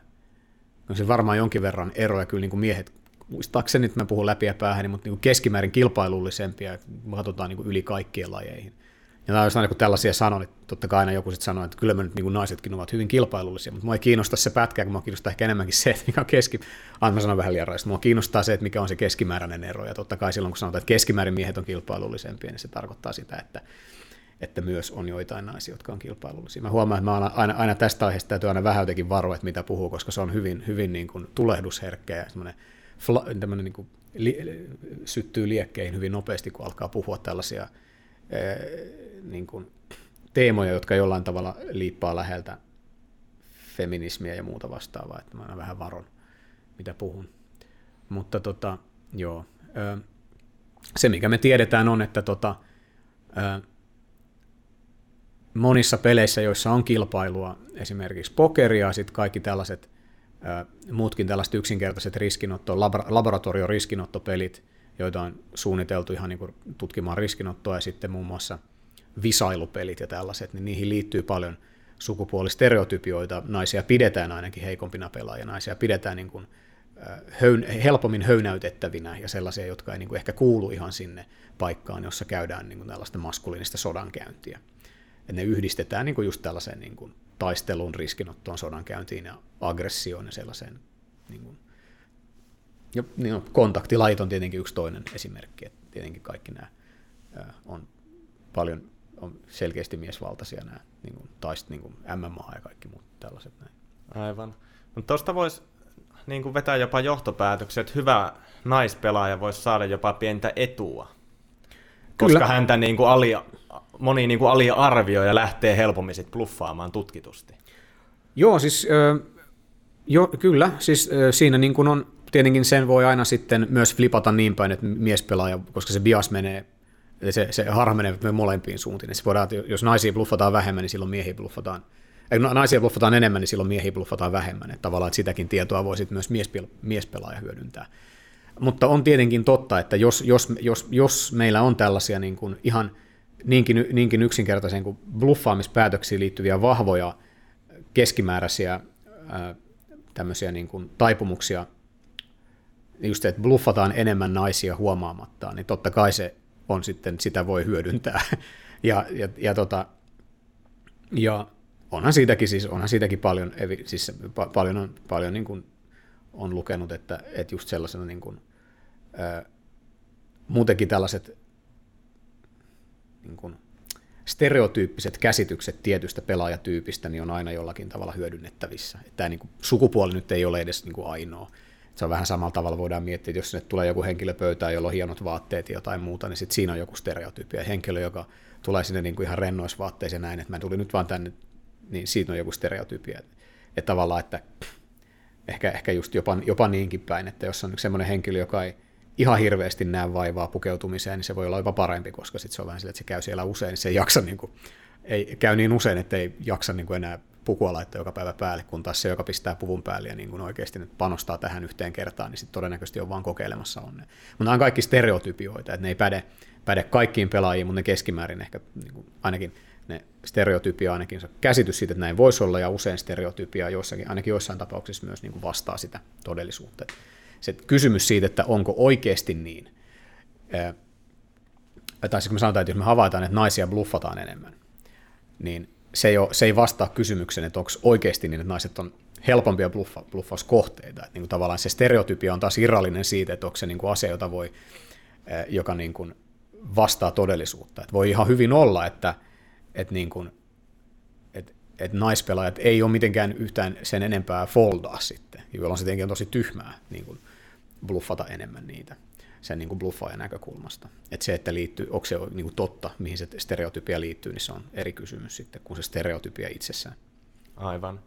no se varmaan jonkin verran eroja, kyllä niin kuin miehet, muistaakseni nyt mä puhun läpi ja päähän, mutta niin kuin keskimäärin kilpailullisempia, me katsotaan niin kuin yli kaikkien lajeihin. Ja aina kun tällaisia sanon, että totta kai aina joku sitten sanoo, että kyllä me nyt niin kuin naisetkin ovat hyvin kilpailullisia, mutta mua ei kiinnosta se pätkää, kun mua kiinnostaa ehkä enemmänkin se, että mikä on keski... Anna sanoa vähän liian raista. Mua kiinnostaa se, että mikä on se keskimääräinen ero. Ja totta kai silloin, kun sanotaan, että keskimäärin miehet on kilpailullisempia, niin se tarkoittaa sitä, että, että myös on joitain naisia, jotka on kilpailullisia. Mä huomaan, että mä aina, aina tästä aiheesta täytyy aina vähän jotenkin varoa, että mitä puhuu, koska se on hyvin, hyvin niin kuin tulehdusherkkä ja semmoinen fla- tämmöinen niin kuin li- syttyy liekkeihin hyvin nopeasti, kun alkaa puhua tällaisia niin kuin teemoja, jotka jollain tavalla liippaa läheltä feminismiä ja muuta vastaavaa, että mä aina vähän varon, mitä puhun. Mutta tota, joo. se, mikä me tiedetään, on, että tota, ää, monissa peleissä, joissa on kilpailua, esimerkiksi pokeria, sitten kaikki tällaiset ää, muutkin tällaiset yksinkertaiset riskinotto, labra, laboratorioriskinottopelit, joita on suunniteltu ihan niin kuin tutkimaan riskinottoa, ja sitten muun muassa visailupelit ja tällaiset, niin niihin liittyy paljon sukupuolistereotypioita. Naisia pidetään ainakin heikompina pelaajia, naisia pidetään niin kuin höyn, helpommin höynäytettävinä ja sellaisia, jotka ei niin kuin ehkä kuulu ihan sinne paikkaan, jossa käydään niin kuin tällaista maskuliinista sodankäyntiä. Et ne yhdistetään niin kuin just tällaiseen niin kuin taisteluun, riskinottoon, sodankäyntiin ja aggressioon ja sellaiseen. Niin kuin. Ja, niin kuin kontaktilait on tietenkin yksi toinen esimerkki, että tietenkin kaikki nämä on paljon on selkeästi miesvaltaisia nämä niin kuin, taist, niin kuin M M A ja kaikki muut tällaiset. Näin. Aivan. Mutta tuosta voisi niin kuin vetää jopa johtopäätöksiä, että hyvä naispelaaja voisi saada jopa pientä etua, koska kyllä häntä niin kuin ali, moni niin kuin aliarvioi ja lähtee helpommin sit bluffaamaan tutkitusti. Joo, siis jo, kyllä. Siis, siinä niin kuin on, tietenkin sen voi aina sitten myös flipata niin päin, että miespelaaja, koska se bias menee, Se, se harha menee molempiin suuntiin. Voidaan, jos naisia bluffataan vähemmän, niin silloin miehiä bluffataan. Naisia bluffataan enemmän, niin silloin miehiä bluffataan vähemmän. Että tavallaan että sitäkin tietoa voi myös miespelaaja hyödyntää. Mutta on tietenkin totta, että jos, jos, jos, jos meillä on tällaisia niin kuin ihan niinkin, niinkin yksinkertaisen kuin bluffaamispäätöksiin liittyviä vahvoja keskimääräisiä ää, tämmöisiä niin kuin taipumuksia, just se, että bluffataan enemmän naisia huomaamattaan, niin totta kai se on sitten, sitä voi hyödyntää. Ja, ja, ja, tota, ja onhan siitäkin, siis, onhan siitäkin paljon, siis paljon, on, paljon niin kuin on lukenut, että, että just sellaisena niin kuin, ää, muutenkin tällaiset niin kuin stereotyyppiset käsitykset tietystä pelaajatyypistä niin on aina jollakin tavalla hyödynnettävissä. Tämä niin kuin sukupuoli nyt ei ole edes niin kuin ainoa. Se on vähän samalla tavalla, voidaan miettiä, että jos sinne tulee joku henkilö pöytään, jolla on hienot vaatteet ja jotain muuta, niin sitten siinä on joku stereotyyppi. Ja henkilö, joka tulee sinne niin kuin ihan rennoisvaatteeseen näin, että mä tulin nyt vaan tänne, niin siitä on joku stereotyyppi. Että tavallaan, että ehkä, ehkä just jopa, jopa niinkin päin, että jos on semmoinen henkilö, joka ei ihan hirveästi näe vaivaa pukeutumiseen, niin se voi olla jopa parempi, koska sitten se on vähän sillä, että se käy siellä usein, niin se ei jaksa, niin kuin, ei, käy niin usein, että ei jaksa niin kuin enää pukua laittaa joka päivä päälle, kun taas se, joka pistää puvun päälle ja niin kun oikeasti nyt panostaa tähän yhteen kertaan, niin sitten todennäköisesti on vaan kokeilemassa onnea. Mutta nämä on kaikki stereotypioita, että ne ei päde, päde kaikkiin pelaajiin, mutta ne keskimäärin ehkä niin kun, ainakin ne stereotypia, ainakin se käsitys siitä, että näin voisi olla, ja usein stereotypia joissakin, ainakin joissain tapauksissa myös niin kun vastaa sitä todellisuutta. Et se kysymys siitä, että onko oikeasti niin, ää, tai siis kun me sanotaan, että jos me havaitaan, että naisia bluffataan enemmän, niin Se ei, ole, se ei vastaa kysymykseen, että onko oikeasti niin, että naiset on helpompia bluffa, bluffauskohteita. Että niin kuin tavallaan se stereotypia on taas irrallinen siitä, että onko se niin kuin asia, jota voi, joka niin kuin vastaa todellisuutta. Että voi ihan hyvin olla, että, että, niin kuin, että, että naispelaajat ei ole mitenkään yhtään sen enempää foldaa sitten, jolloin se tietenkin on tosi tyhmää niin kuin bluffata enemmän niitä sen niin kuin bluffaajan näkökulmasta. Että se, että liittyy, onko se niin kuin totta, mihin se stereotypia liittyy, niin se on eri kysymys sitten kuin se stereotypia itsessään. Aivan.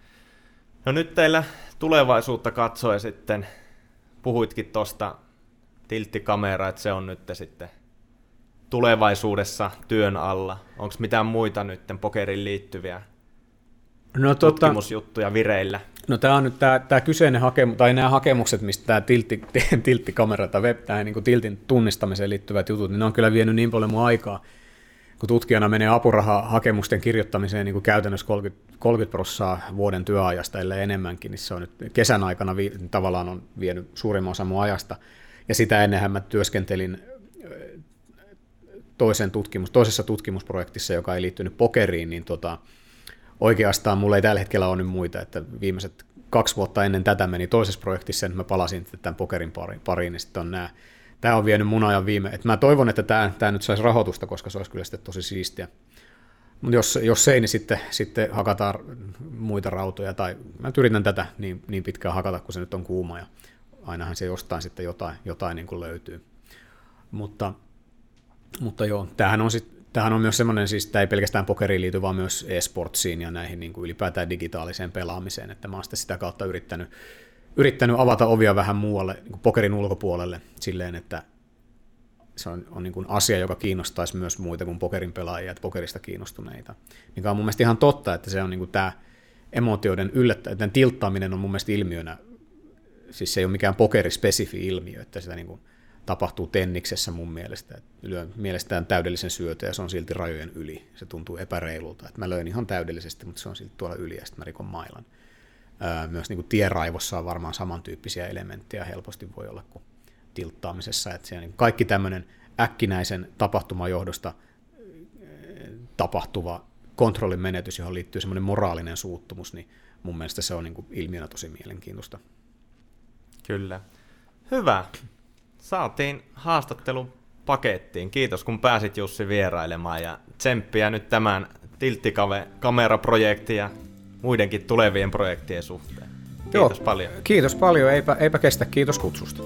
No nyt teillä tulevaisuutta katsoi sitten, puhuitkin tuosta tilttikameraa, että se on nyt sitten tulevaisuudessa työn alla. Onko mitään muita nyt pokeriin liittyviä no, tota, tutkimusjuttuja vireillä? No tämä on nyt tämä, tämä kyseinen hakemus, tai nämä hakemukset, mistä tämä tiltti, tilttikamera tai web, tämä niin kuin tiltin tunnistamiseen liittyvät jutut, niin ne on kyllä vienyt niin paljon mun aikaa, kun tutkijana menee apurahahakemusten kirjoittamiseen niin kuin käytännössä kolmekymmentä prosenttia vuoden työajasta, ellei enemmänkin, niin se on nyt kesän aikana vi, tavallaan on vienyt suurimman osan mun ajasta, ja sitä ennenhän mä työskentelin toisen tutkimus, toisessa tutkimusprojektissa, joka ei liittynyt pokeriin, niin tota, oikeastaan mulla ei tällä hetkellä ole nyt muita, että viimeiset kaksi vuotta ennen tätä meni toisessa projektissa, että mä palasin tämän pokerin pariin, ja sitten on nämä. Tämä on vienyt mun ajan viime. Et mä toivon, että tämä, tämä nyt saisi rahoitusta, koska se olisi kyllä sitten tosi siistiä. Mutta jos, jos ei, niin sitten, sitten hakataan muita rautoja, tai mä yritän tätä niin, niin pitkään hakata, kun se nyt on kuuma, ja ainahan se jostain sitten jotain, jotain niin kuin löytyy. Mutta, mutta joo, tämähän on sitten. Tämähän on myös semmoinen, siis tämä ei pelkästään pokeriin liity, vaan myös e-sportsiin ja näihin niin kuin ylipäätään digitaaliseen pelaamiseen, että mä oon sitä, sitä kautta yrittänyt, yrittänyt avata ovia vähän muualle niin kuin pokerin ulkopuolelle silleen, että se on, on niin kuin asia, joka kiinnostaisi myös muita kuin pokerin pelaajia, että pokerista kiinnostuneita. Mikä on mun mielestä ihan totta, että se on niin kuin tämä emootioiden yllättä, tämän tilttaaminen on mun mielestä ilmiönä, siis se ei ole mikään pokerispesifi ilmiö, että sitä niin kuin tapahtuu tenniksessä mun mielestä, että lyön mielestään täydellisen syötön ja se on silti rajojen yli. Se tuntuu epäreilulta, että mä löin ihan täydellisesti, mutta se on silti tuolla yli ja sitten mä rikon mailan. Myös niin kuin tienraivossa on varmaan samantyyppisiä elementtejä helposti voi olla kuin tilttaamisessa. Että siellä niin kaikki tämmöinen äkkinäisen tapahtuman johdosta tapahtuva kontrollin menetys, johon liittyy semmoinen moraalinen suuttumus, niin mun mielestä se on niin kuin ilmiönä tosi mielenkiintoista. Kyllä. Hyvä. Saatiin haastattelun pakettiin. Kiitos kun pääsit Jussi vierailemaan ja tsemppiä nyt tämän tilttikameraprojektin ja muidenkin tulevien projektien suhteen. Kiitos Joo, paljon. Kiitos paljon, eipä, eipä kestä. Kiitos kutsusta.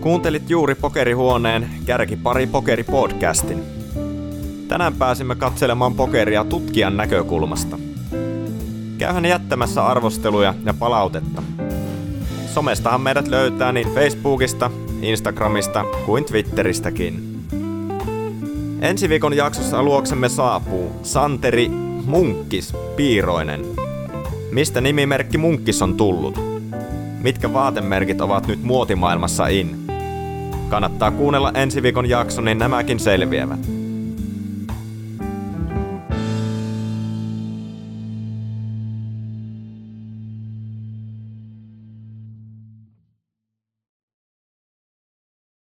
Kuuntelit juuri Pokerihuoneen Kärkipari Pokeri-podcastin. Tänään pääsimme katselemaan pokeria tutkijan näkökulmasta. Käyhän jättämässä arvosteluja ja palautetta. Somestahan meidät löytää niin Facebookista, Instagramista kuin Twitteristäkin. Ensi viikon jaksossa luoksemme saapuu Santeri Munkkis Piiroinen. Mistä nimimerkki Munkkis on tullut? Mitkä vaatemerkit ovat nyt muotimaailmassa in? Kannattaa kuunnella ensi viikon jakso, niin nämäkin selviävät.